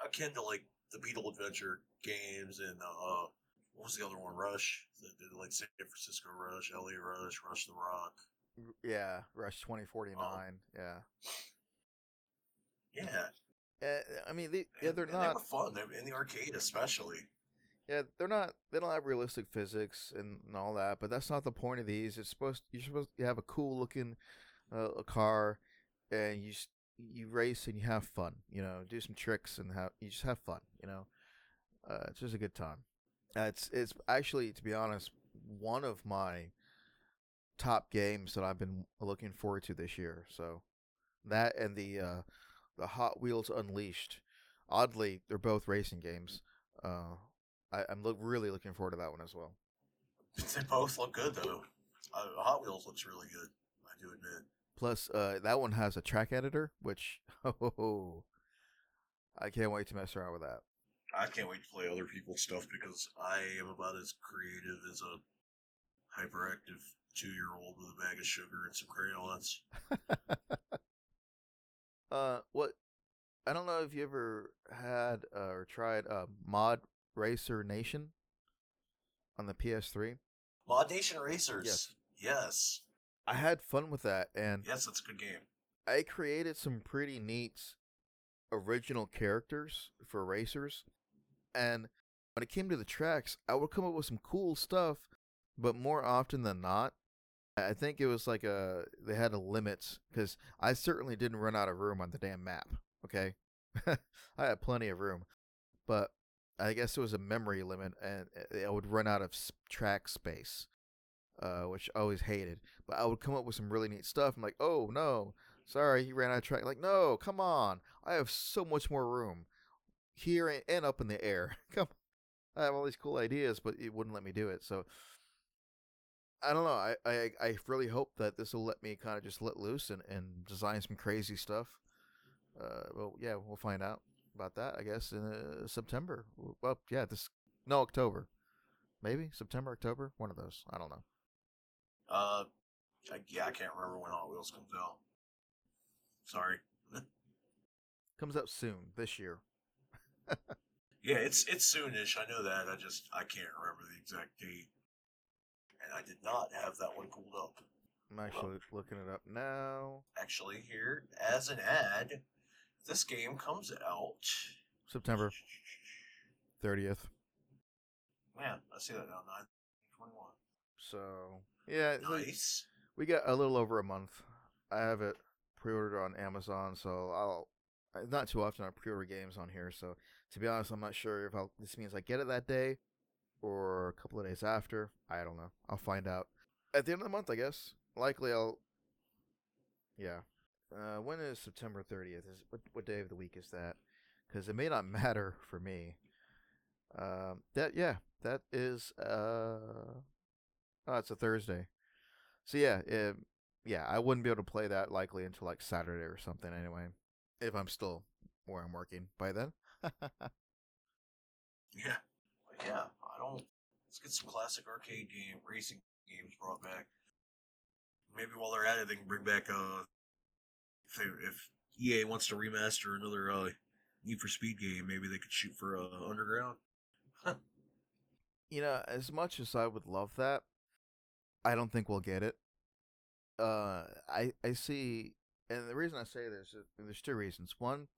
akin to like the Beetle Adventure games and uh, what was the other one? Rush. They did like San Francisco Rush, L A Rush, Rush the Rock. Yeah, Rush twenty forty-nine. Um, yeah. Yeah. Uh, I mean, they, yeah, they're and, not. And they were fun they're, in the arcade, especially. Yeah, they're not. They don't have realistic physics and, and all that, but that's not the point of these. It's supposed you're supposed to have a cool looking uh, a car, and you you race and you have fun. You know, do some tricks and have you just have fun. You know, uh, it's just a good time. Uh, it's it's actually, to be honest, one of my top games that I've been looking forward to this year. So that and the uh, the Hot Wheels Unleashed. Oddly, they're both racing games. Uh, I, I'm lo- really looking forward to that one as well. They both look good, though. Uh, Hot Wheels looks really good, I do admit. Plus, uh, that one has a track editor, which, oh, I can't wait to mess around with that. I can't wait to play other people's stuff because I am about as creative as a hyperactive two-year-old with a bag of sugar and some crayons. uh, what? I don't know if you ever had uh, or tried uh, Mod Racer Nation on the P S three. Mod Nation Racers. Yes. Yes. I had fun with that, and yes, it's a good game. I created some pretty neat original characters for racers, and when it came to the tracks, I would come up with some cool stuff, but more often than not, I think it was like a they had a limit, because I certainly didn't run out of room on the damn map, okay? I had plenty of room, but I guess it was a memory limit, and I would run out of track space, uh, which I always hated. But I would come up with some really neat stuff. I'm like, oh, no, sorry, he ran out of track. Like, no, come on. I have so much more room here and up in the air. Come on. I have all these cool ideas, but it wouldn't let me do it. So I don't know. I, I, I really hope that this will let me kind of just let loose and, and design some crazy stuff. Uh, well, yeah, we'll find out about that, I guess, in uh, September. Well, yeah, this no October, maybe September, October, one of those. I don't know. Uh, I, yeah, I can't remember when Hot Wheels comes out. Sorry. Comes out soon this year. Yeah, it's it's soonish. I know that. I just I can't remember the exact date, and I did not have that one pulled up. I'm actually well, looking it up now. Actually, here as an ad. This game comes out September thirtieth. Man, I see that now, nine twenty-one. So, yeah. Nice. We got a little over a month. I have it pre-ordered on Amazon, so I'll... Not too often I pre-order games on here, so to be honest, I'm not sure if I'll, this means I get it that day or a couple of days after. I don't know. I'll find out. At the end of the month, I guess. Likely I'll... Yeah. Uh, when is September thirtieth? Is what, what day of the week is that? Because it may not matter for me. Um, that yeah, that is uh, oh, it's a Thursday. So yeah, it, yeah, I wouldn't be able to play that likely until like Saturday or something. Anyway, if I'm still where I'm working by then. yeah, yeah. I don't. Let's get some classic arcade game racing games brought back. Maybe while they're at it, they can bring back uh. If, they, if E A wants to remaster another uh, Need for Speed game, maybe they could shoot for uh, Underground. Huh. You know, as much as I would love that, I don't think we'll get it. Uh, I I see, and the reason I say this, there's two reasons. One,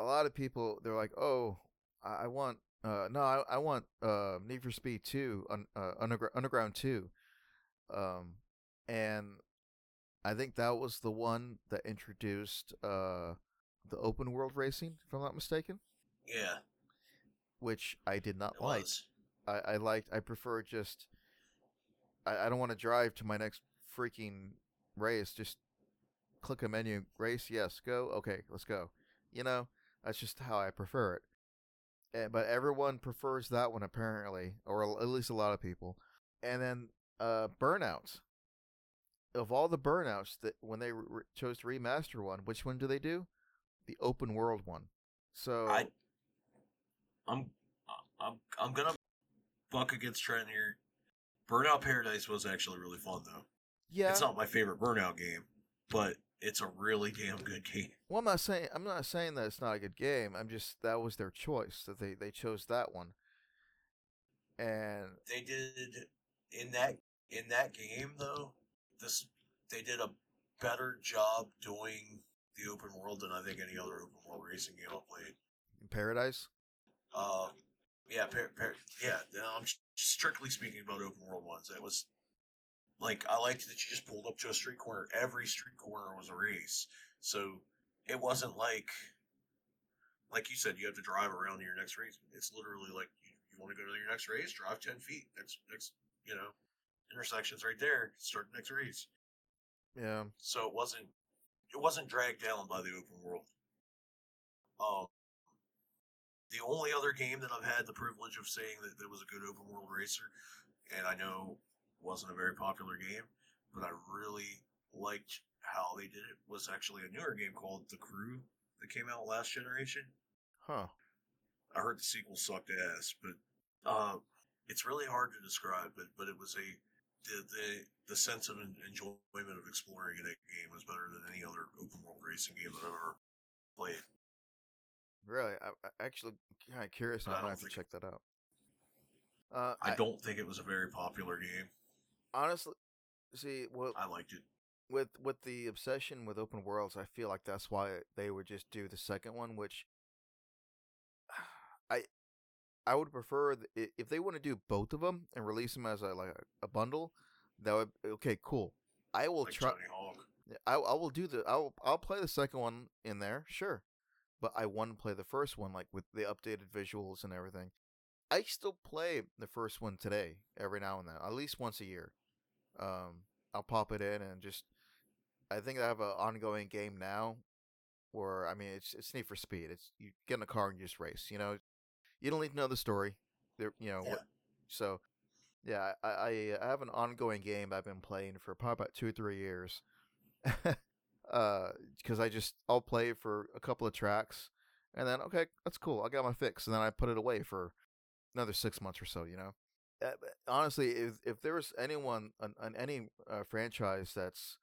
a lot of people, they're like, oh, I want, uh, no, I, I want uh, Need for Speed two, un, uh, Undergr- Underground two. Um, and... I think that was the one that introduced uh, the open world racing, if I'm not mistaken. Yeah. which I did not it like. Was. I, I liked. I prefer just. I, I don't want to drive to my next freaking race. Just click a menu. Race, yes, go. Okay, let's go. You know, that's just how I prefer it. And, but everyone prefers that one apparently, or at least a lot of people. And then uh, Burnouts. Of all the Burnouts that when they re- chose to remaster one, which one do they do? The open world one. So I, I'm, I'm, I'm gonna buck against Trent here. Burnout Paradise was actually really fun though. Yeah, it's not my favorite Burnout game, but it's a really damn good game. Well, I'm not saying I'm not saying that it's not a good game. I'm just that was their choice that they they chose that one. And they did in that in that game though. This they did a better job doing the open world than I think any other open world racing game I've played. In Paradise? Uh, yeah, par- par- yeah. I'm strictly speaking about open world ones. It was like I liked that you just pulled up to a street corner. Every street corner was a race, so it wasn't like like you said you have to drive around to your next race. It's literally like you, you want to go to your next race, drive ten feet. Next, next, you know. Intersections right there. Start the next race. Yeah. So it wasn't. It wasn't dragged down by the open world. Um. The only other game that I've had the privilege of saying that there was a good open world racer, and I know wasn't a very popular game, but I really liked how they did it, was actually a newer game called The Crew that came out last generation. Huh. I heard the sequel sucked ass, but uh, it's really hard to describe. But but it was a The, the the sense of enjoyment of exploring in that game was better than any other open world racing game that I've ever played. Really? I, I'm actually kind of curious. I, I have to check that out. Uh, I, I don't think it was a very popular game. Honestly, see, well, I liked it. With, with the obsession with open worlds, I feel like that's why they would just do the second one, which I... I would prefer if they want to do both of them and release them as a, like a bundle. That would okay, cool. I will like try. I I will do the. I'll I'll play the second one in there, sure. But I want to play the first one, like with the updated visuals and everything. I still play the first one today, every now and then, at least once a year. Um, I'll pop it in and just. I think I have an ongoing game now, where I mean, it's it's Need for Speed. It's you get in a car and you just race, you know. You don't need to know the story, there. You know, yeah. So yeah, I, I I have an ongoing game I've been playing for probably about two or three years, because uh, I just I'll play for a couple of tracks, and then okay, that's cool, I got my fix, and then I put it away for another six months or so. You know, uh, honestly, if if there's anyone on, on any uh, franchise that's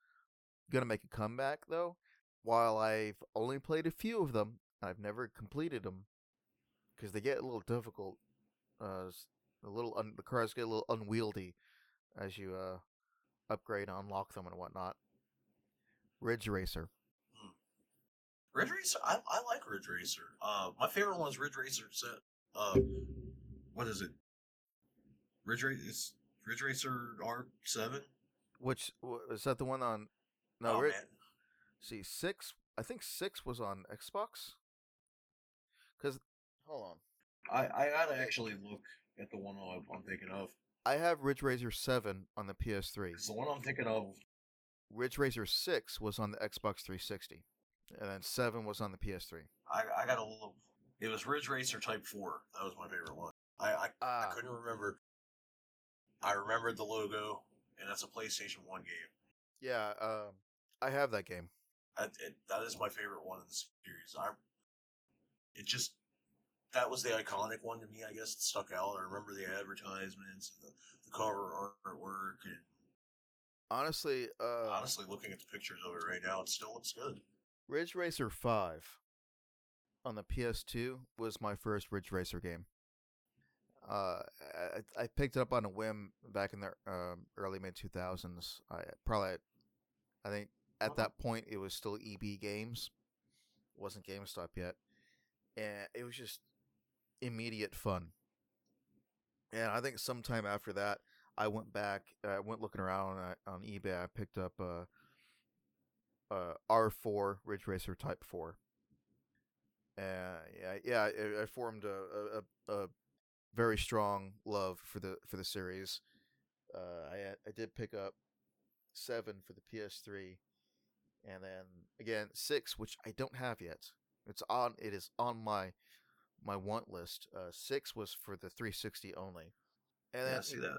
gonna make a comeback though, while I've only played a few of them, I've never completed them. Because they get a little difficult, uh, a little un- the cars get a little unwieldy as you uh, upgrade and unlock them and whatnot. Ridge Racer. Hmm. Ridge Racer? I, I like Ridge Racer. Uh, my favorite one is Ridge Racer set. Uh, what is it? Ridge Racer? It's Ridge Racer R seven? Which, is that the one on... No, oh, Ridge- man. See, six, I think six was on Xbox? Because... Hold on. I, I gotta actually look at the one I'm thinking of. I have Ridge Racer seven on the P S three. It's the one I'm thinking of. Ridge Racer six was on the Xbox three sixty. And then seven was on the P S three. I, I gotta look. It was Ridge Racer Type four. That was my favorite one. I, I, ah. I couldn't remember. I remembered the logo, and that's a PlayStation one game. Yeah, uh, I have that game. I, it, that is my favorite one in the series. I, it just... That was the iconic one to me, I guess. It stuck out. I remember the advertisements, and the, the cover artwork, and honestly, uh, honestly, looking at the pictures of it right now, it still looks good. Ridge Racer five on the P S two was my first Ridge Racer game. Uh, I, I picked it up on a whim back in the um, early mid two thousands. I probably, I think at that point it was still E B Games, it wasn't GameStop yet, and it was just. Immediate fun. And I think sometime after that, I went back, I uh, went looking around I, on eBay, I picked up a, a R four Ridge Racer Type four. Uh, yeah, yeah. I, I formed a, a a very strong love for the for the series. Uh, I I did pick up seven for the P S three, and then again six, which I don't have yet. It's on. It is on my my want list. Uh, six was for the three sixty only. And yeah, I see that.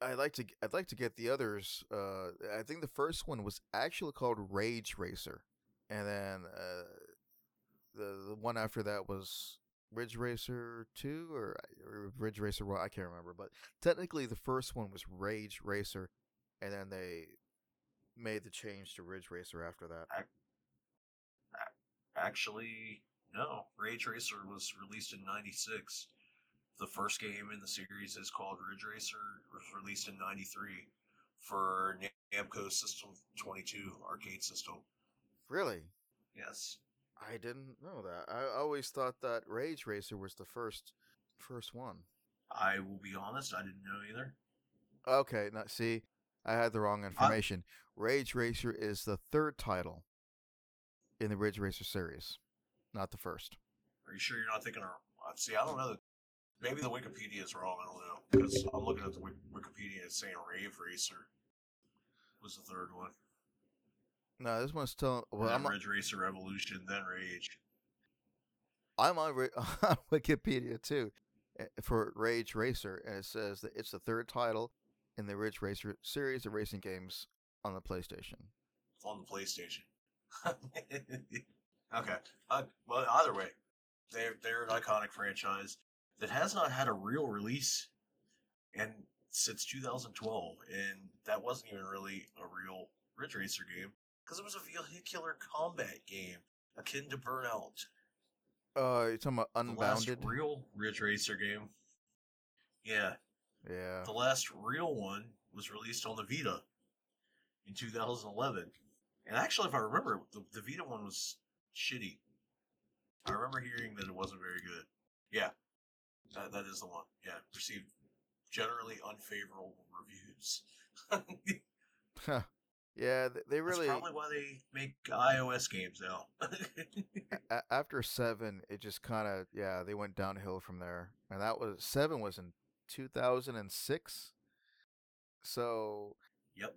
I like to. I'd like to get the others. Uh, I think the first one was actually called Rage Racer, and then. Uh, The, the one after that was Ridge Racer two or, or Ridge Racer one, I can't remember. But technically, the first one was Rage Racer, and then they made the change to Ridge Racer after that. I, I, actually, no. Rage Racer was released in ninety-six. The first game in the series is called Ridge Racer. It was released in ninety-three for Namco System twenty-two arcade system. Really? Yes. I didn't know that. I always thought that Rage Racer was the first first one. I will be honest, I didn't know either. Okay, now, see, I had the wrong information. I... Rage Racer is the third title in the Ridge Racer series, not the first. Are you sure you're not thinking of... See, I don't know. Maybe the Wikipedia is wrong, I don't know. Because I'm looking at the Wikipedia and saying Rave Racer was the third one. No, this one's telling. Well, I'm Ridge Racer Revolution, then Rage. I'm on, on Wikipedia too for Rage Racer, and it says that it's the third title in the Ridge Racer series of racing games on the PlayStation. It's on the PlayStation. Okay. Uh, well, either way, they're they're an iconic franchise that has not had a real release, and since two thousand twelve, and that wasn't even really a real Ridge Racer game. Because it was a vehicular combat game akin to Burnout. Uh, you're talking about Unbounded? The last real Ridge Racer game. Yeah. Yeah. The last real one was released on the Vita in two thousand eleven. And actually, if I remember, the, the Vita one was shitty. I remember hearing that it wasn't very good. Yeah. That, that is the one. Yeah. Received generally unfavorable reviews. Huh. Yeah, they really... That's probably why they make iOS games now. After seven, it just kind of... Yeah, they went downhill from there. And that was... seven was in two thousand six. So... Yep.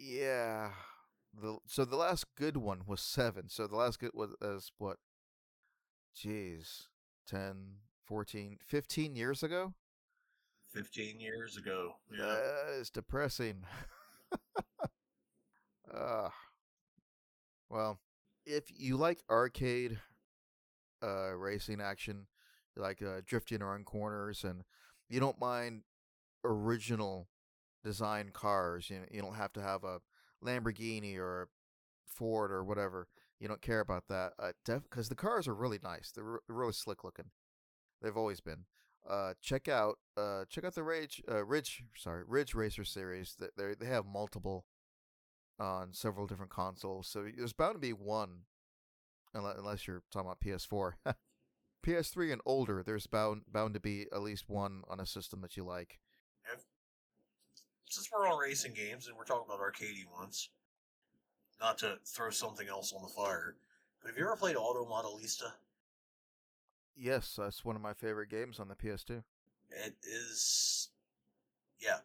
Yeah. The, so the last good one was seven. So the last good was, was what? Jeez. ten, fourteen, fifteen years ago? fifteen years ago. Yeah. That is depressing. Uh, well, if you like arcade uh, racing action, like uh, drifting around corners, and you don't mind original design cars, you know, you don't have to have a Lamborghini or a Ford or whatever. You don't care about that, uh, def- because the cars are really nice. They're re- really slick looking. They've always been. Uh, check out uh, check out the Rage uh, Ridge sorry Ridge Racer series. That they they have multiple. On several different consoles, so there's bound to be one, unless you're talking about P S four, P S three and older. There's bound bound to be at least one on a system that you like. If, since we're on racing games and we're talking about arcadey ones, not to throw something else on the fire, but have you ever played Auto Modellista? Yes, that's one of my favorite games on the P S two. It is, yeah.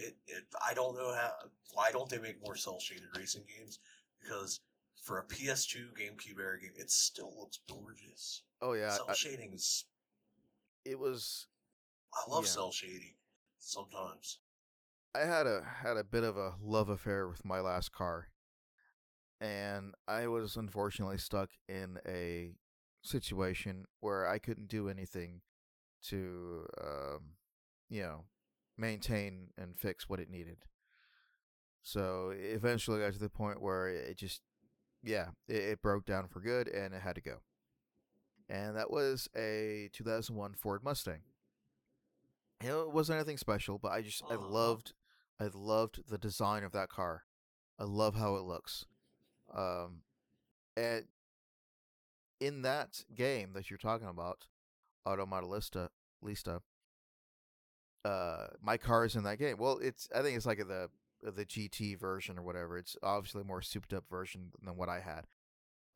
It, it, I don't know how. Why don't they make more cel-shaded racing games? Because for a P S two GameCube era game, it still looks gorgeous. Oh yeah, cel shading is. It was. I love yeah. cel shading. Sometimes. I had a had a bit of a love affair with my last car, and I was unfortunately stuck in a situation where I couldn't do anything to, um, you know. maintain and fix what it needed. So eventually got to the point where it just, yeah, it, it broke down for good and it had to go. And that was a two thousand one Ford Mustang. You know, it wasn't anything special, but I just, I loved, I loved the design of that car. I love how it looks. Um, and in that game that you're talking about, Auto Modellista, Lista, Uh, my car is in that game. Well, it's I think it's like the the G T version or whatever. It's obviously a more souped up version than what I had.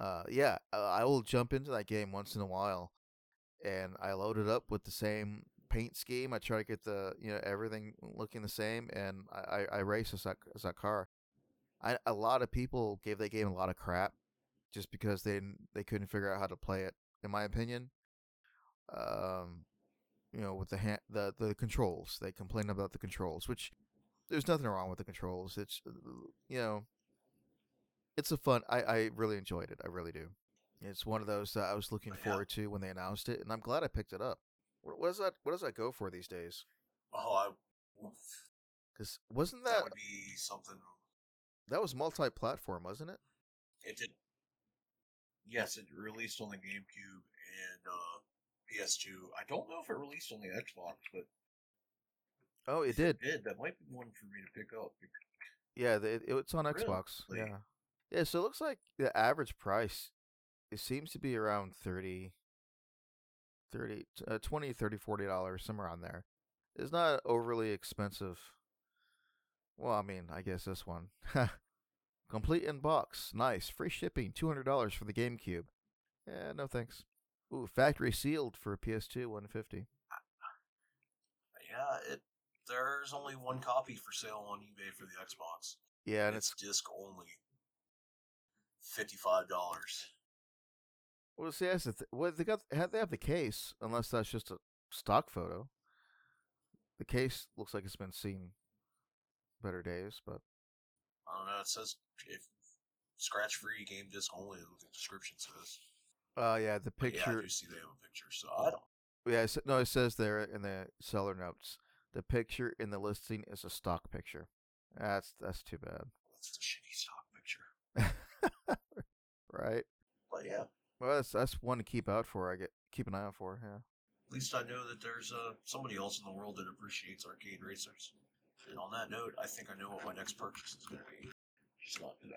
uh, yeah, I will jump into that game once in a while, and I load it up with the same paint scheme. I try to get the you know everything looking the same, and I, I race as that, as that car. I, a lot of people gave that game a lot of crap just because they didn't, they couldn't figure out how to play it. In my opinion, um, you know, with the hand, the the controls, they complained about the controls, which there's nothing wrong with the controls. It's you know, it's a fun. I, I really enjoyed it. I really do. It's one of those that I was looking yeah. forward to when they announced it, and I'm glad I picked it up. What, what does that What does that go for these days? Oh, because wasn't that, that would be something. That was multi-platform, wasn't it? It did. Yes, it released on the GameCube and uh, P S two. I don't know if it released on the Xbox, but oh, it did. It did. That might be one for me to pick up. Yeah, it, it's on really? Xbox. Yeah, yeah. So it looks like the average price, it seems to be around thirty, thirty, uh, twenty, thirty, forty dollars, somewhere on there. It's not overly expensive. Well, I mean, I guess this one. Complete in box. Nice. Free shipping. two hundred dollars for the GameCube. Yeah, no thanks. Ooh, factory sealed for P S two, one hundred fifty dollars. Yeah, it, there's only one copy for sale on eBay for the Xbox. Yeah, and it's, it's disc only. fifty-five dollars. Well, see, that's the th- well, they got they have the case, unless that's just a stock photo. The case looks like it's been seen better days, but I don't know. It says if scratch free game disc only. Is what the description says. Oh uh, yeah, the picture. But yeah, I do see they have a picture. So I don't. Yeah, no, it says there in the seller notes. The picture in the listing is a stock picture. That's that's too bad. That's a shitty stock picture. Right. But yeah. Well, that's that's one to keep out for. I get keep an eye out for. Yeah. At least I know that there's uh, somebody else in the world that appreciates arcade racers. And on that note, I think I know what my next purchase is going to be. Just not today.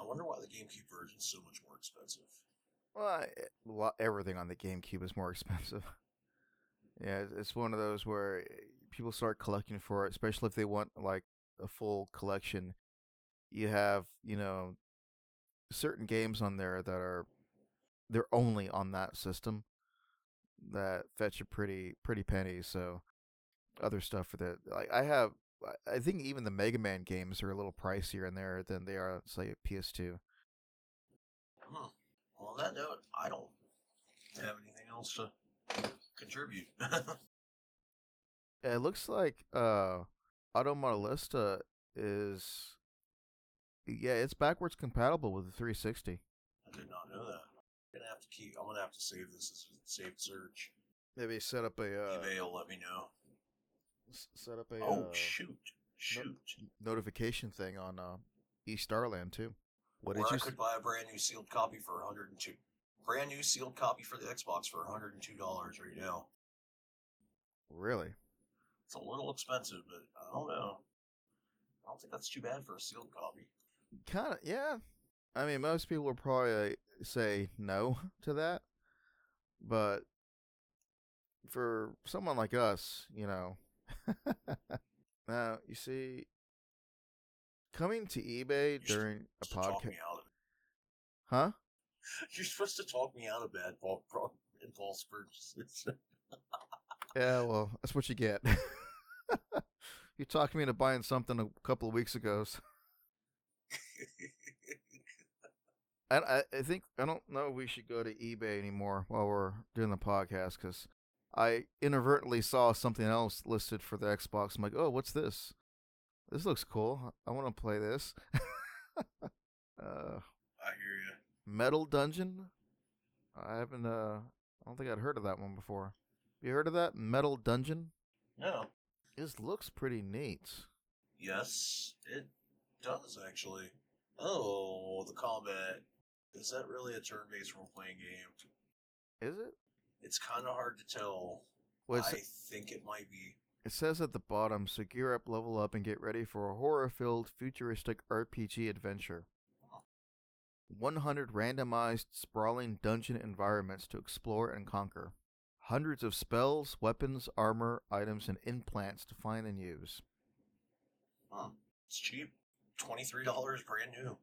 I wonder why the GameCube version is so much more expensive. Well, it, well everything on the GameCube is more expensive. Yeah, it's one of those where people start collecting for it, especially if they want like a full collection. You have, you know, certain games on there that are they're only on that system that fetch a pretty pretty penny. So other stuff for that, like I have. I think even the Mega Man games are a little pricier in there than they are, say, P S two. Hmm. Well, on that note, I don't have anything else to contribute. It looks like uh, Auto Modellista is, yeah, it's backwards compatible with the three sixty. I did not know that. I'm gonna have to keep. I'm gonna have to save this as a saved search. Maybe set up a. Uh, eBay will let me know. Set up a oh uh, shoot shoot no- notification thing on uh, eStarland too. What Where did you I could s- buy a brand new sealed copy for one hundred two dollars. Brand new sealed copy for the Xbox for one hundred two dollars right now. Really? It's a little expensive, but I don't know. I don't think that's too bad for a sealed copy. Kind of, yeah. I mean, most people would probably say no to that, but for someone like us, you know. Now you see, coming to eBay You're during a podcast, huh? You're supposed to talk me out of bad impulse purchases. Yeah, well, that's what you get. You talked me into buying something a couple of weeks ago. So. I I think I don't know if we should go to eBay anymore while we're doing the podcast because. I inadvertently saw something else listed for the Xbox. I'm like, oh, what's this? This looks cool. I want to play this. uh, I hear you. Metal Dungeon? I haven't, uh, I don't think I'd heard of that one before. You heard of that? Metal Dungeon? No. This looks pretty neat. Yes, it does, actually. Oh, the combat. Is that really a turn-based role-playing game? Is it? It's kind of hard to tell. Well, I think it might be. It says at the bottom, so gear up, level up, and get ready for a horror-filled, futuristic R P G adventure. one hundred randomized, sprawling dungeon environments to explore and conquer. Hundreds of spells, weapons, armor, items, and implants to find and use. Huh. It's cheap. twenty-three dollars brand new.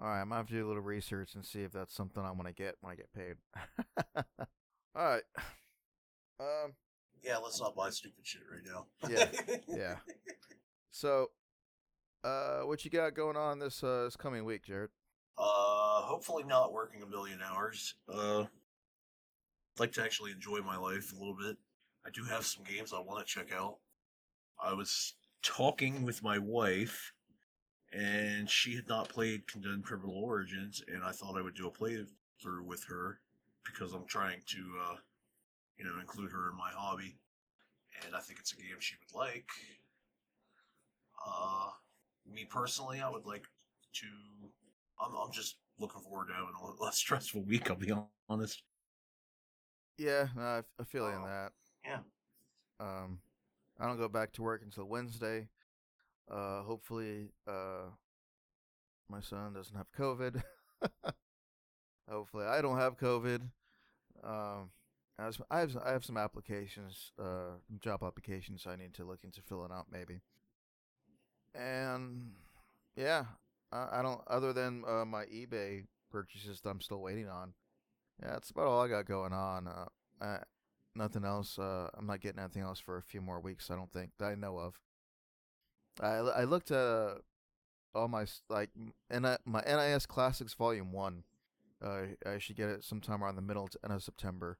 Alright, I'm going to have to do a little research and see if that's something I want to get when I get paid. Alright. Um, yeah, let's not buy stupid shit right now. Yeah, yeah. So, uh, what you got going on this uh, this coming week, Jared? Uh, hopefully not working a million hours. Uh, I'd like to actually enjoy my life a little bit. I do have some games I want to check out. I was talking with my wife, and she had not played Condemned Criminal Origins, and I thought I would do a playthrough with her, because I'm trying to, uh, you know, include her in my hobby, and I think it's a game she would like. Uh, me personally, I would like to... I'm, I'm just looking forward to having a less stressful week, I'll be honest. Yeah, no, I feel you on that. Yeah. Um, I don't go back to work until Wednesday. Uh, hopefully, uh, my son doesn't have COVID. Hopefully, I don't have COVID. Um, I have some, I have, I have some applications, uh, job applications I need to look into filling out maybe. And yeah, I, I don't. Other than uh, my eBay purchases that I'm still waiting on. Yeah, that's about all I got going on. Uh, I, nothing else. Uh, I'm not getting anything else for a few more weeks. I don't think that I know of. I, I looked at uh, all my like and my N I S Classics Volume One. Uh, I should get it sometime around the middle to end of September.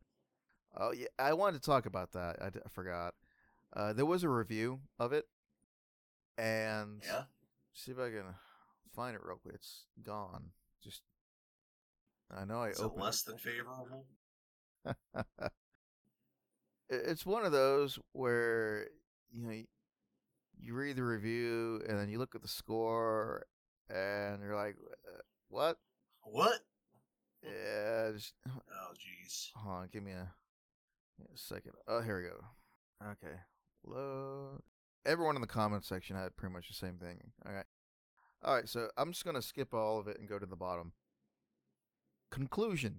Oh uh, yeah, I wanted to talk about that. I, d- I forgot. Uh, there was a review of it, and yeah. See if I can find it real quick. It's gone. Just I know I Is opened it less it. than favorable. It's one of those where you know. You read the review, and then you look at the score, and you're like, what? What? Yeah. Just, oh, jeez. Hold on, give me a, give me a second. Oh, here we go. Okay. Hello. Everyone in the comment section had pretty much the same thing. All right. All right, so I'm just going to skip all of it and go to the bottom. Conclusion.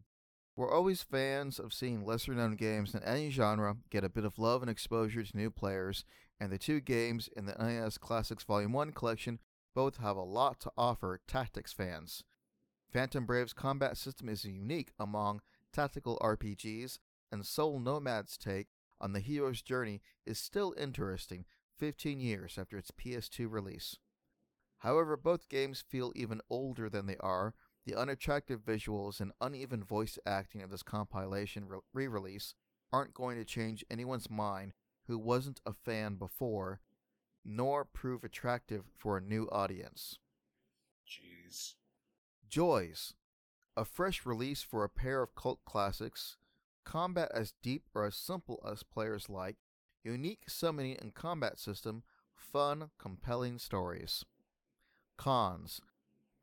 We're always fans of seeing lesser-known games in any genre get a bit of love and exposure to new players, and the two games in the N E S Classics Volume one collection both have a lot to offer Tactics fans. Phantom Brave's combat system is unique among tactical R P Gs, and Soul Nomad's take on the hero's journey is still interesting fifteen years after its P S two release. However, both games feel even older than they are. The unattractive visuals and uneven voice acting of this compilation re-release aren't going to change anyone's mind who wasn't a fan before, nor prove attractive for a new audience. Jeez. Joys. A fresh release for a pair of cult classics, combat as deep or as simple as players like, unique summoning and combat system, fun, compelling stories. Cons.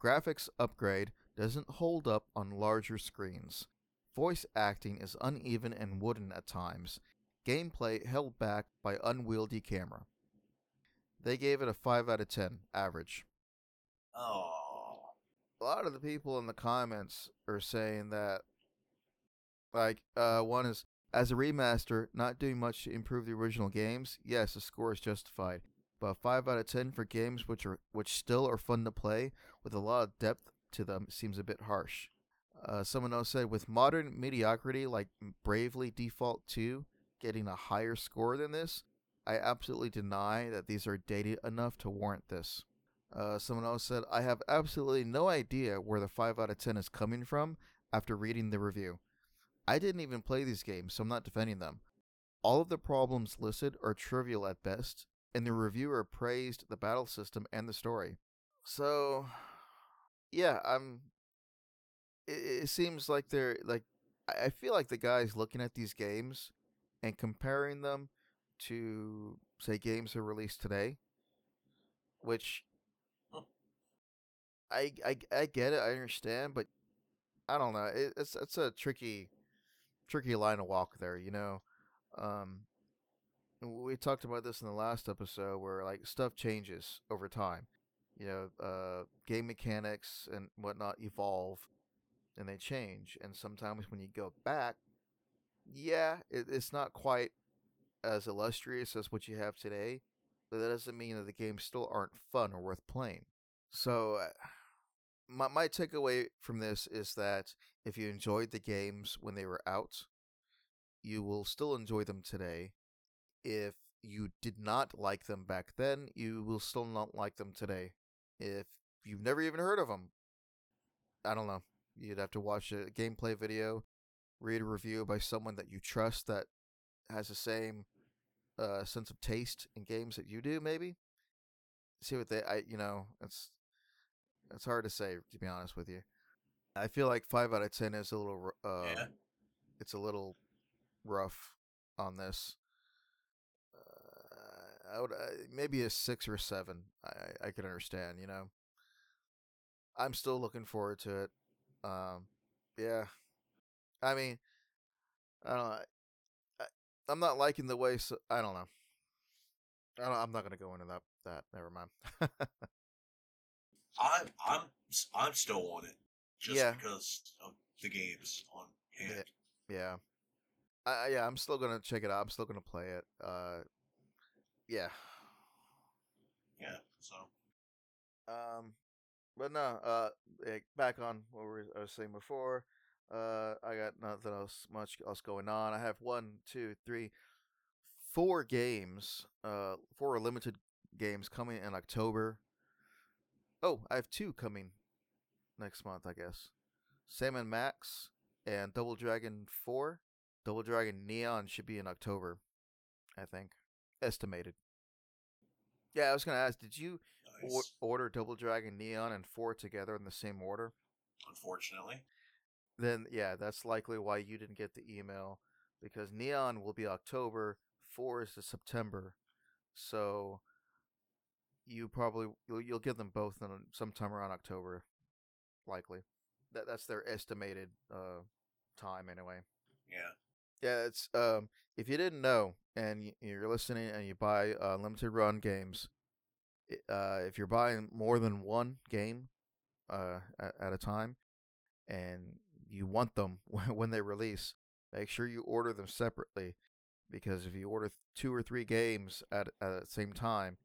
Graphics upgrade doesn't hold up on larger screens. Voice acting is uneven and wooden at times. Gameplay held back by unwieldy camera. They gave it a five out of ten, average. Oh. A lot of the people in the comments are saying that, like, uh, one is, as a remaster, not doing much to improve the original games, yes, the score is justified. But five out of ten for games which are which still are fun to play with a lot of depth to them seems a bit harsh. Uh, someone else said, with modern mediocrity like Bravely Default two getting a higher score than this, I absolutely deny that these are dated enough to warrant this. Uh, someone else said, I have absolutely no idea where the five out of ten is coming from after reading the review. I didn't even play these games, so I'm not defending them. All of the problems listed are trivial at best, and the reviewer praised the battle system and the story. So, yeah, I'm. It, it seems like they're like, I feel like the guy's looking at these games and comparing them to, say, games that are released today. Which, I I I get it, I understand, but I don't know. It, it's it's a tricky, tricky line to walk there, you know. Um. We talked about this in the last episode where, like, stuff changes over time. You know, uh, game mechanics and whatnot evolve, and they change. And sometimes when you go back, yeah, it, it's not quite as illustrious as what you have today, but that doesn't mean that the games still aren't fun or worth playing. So, my my takeaway from this is that if you enjoyed the games when they were out, you will still enjoy them today. If you did not like them back then, you will still not like them today. If you've never even heard of them, I don't know. You'd have to watch a gameplay video, read a review by someone that you trust that has the same uh, sense of taste in games that you do, maybe. See what they, I you know, it's, it's hard to say, to be honest with you. I feel like five out of ten is a little, uh, yeah. it's a little rough on this. Uh, I would, uh, maybe a six or seven, I, I could understand, you know. I'm still looking forward to it. Um, yeah. I mean, I don't know. I, I'm not liking the way, so, I don't know. I don't, I'm not going to go into that, that. Never mind. I'm, I'm, I'm still on it. Just yeah. because of the games on hand. Yeah. yeah. I, yeah, I'm still going to check it out. I'm still going to play it. Uh, yeah. Yeah, so. Um... But no, uh, back on what we were, I was saying before, uh, I got nothing else, much else going on. I have one, two, three, four games, uh, four limited games coming in October. Oh, I have two coming next month, I guess. Sam and Max and Double Dragon four. Double Dragon Neon should be in October, I think. Estimated. Yeah, I was going to ask, did you... Or- order Double Dragon Neon and four together in the same order? Unfortunately. Then, yeah, that's likely why you didn't get the email, because Neon will be October, four is the September, so you probably, you'll, you'll get them both in sometime around October, likely. That That's their estimated uh, time, anyway. Yeah. Yeah, it's, um, if you didn't know, and you're listening, and you buy uh, limited run games, Uh, if you're buying more than one game uh, at a time and you want them when they release, make sure you order them separately, because if you order two or three games at, at the same time,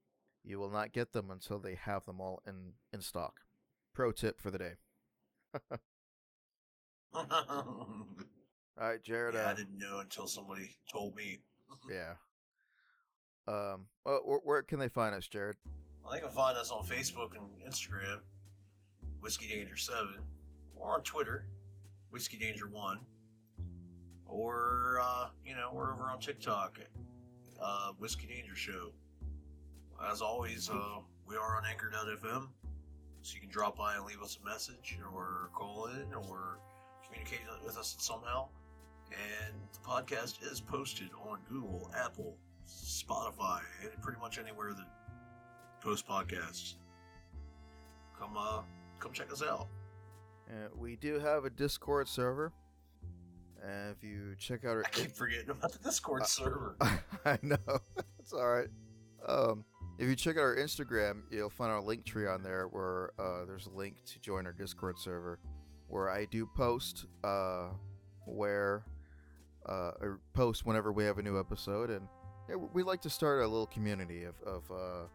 you will not get them until they have them all in, in stock. Pro tip for the day. All right, Jared. Yeah, uh, I didn't know until somebody told me. yeah. Um. Where, where can they find us, Jared? Well, they can find us on Facebook and Instagram, Whiskey Danger seven, or on Twitter, Whiskey Danger one, or, uh, you know, we're over on TikTok, uh, Whiskey Danger Show. As always, uh, we are on anchor dot f m, so you can drop by and leave us a message, or call in, or communicate with us somehow. And the podcast is posted on Google, Apple, Spotify, and pretty much anywhere that post podcasts. Come, uh, come check us out. And we do have a Discord server, and if you check out our, I keep forgetting about the Discord uh, server. I know, it's all right. Um, if you check out our Instagram, you'll find our link tree on there, where uh, there's a link to join our Discord server, where I do post, uh, where, uh, or post whenever we have a new episode, and yeah, we like to start a little community of of. Uh,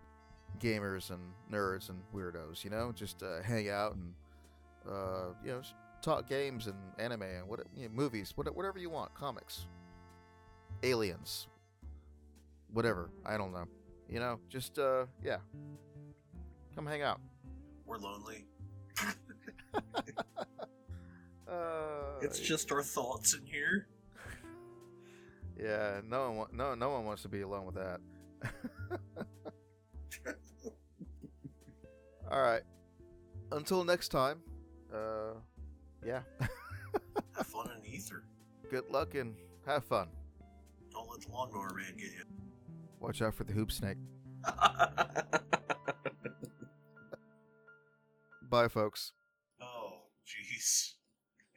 gamers and nerds and weirdos, you know, just uh, hang out and uh, you know, talk games and anime and what you know, movies, whatever you want, comics, aliens, whatever. I don't know, you know, just uh, yeah, come hang out. We're lonely. uh, it's just our thoughts in here. Yeah, no one, wa- no, no one wants to be alone with that. All right. Until next time. Uh, yeah. Have fun in the ether. Good luck and have fun. Don't let the lawnmower man get you. Watch out for the hoop snake. Bye, folks. Oh, jeez.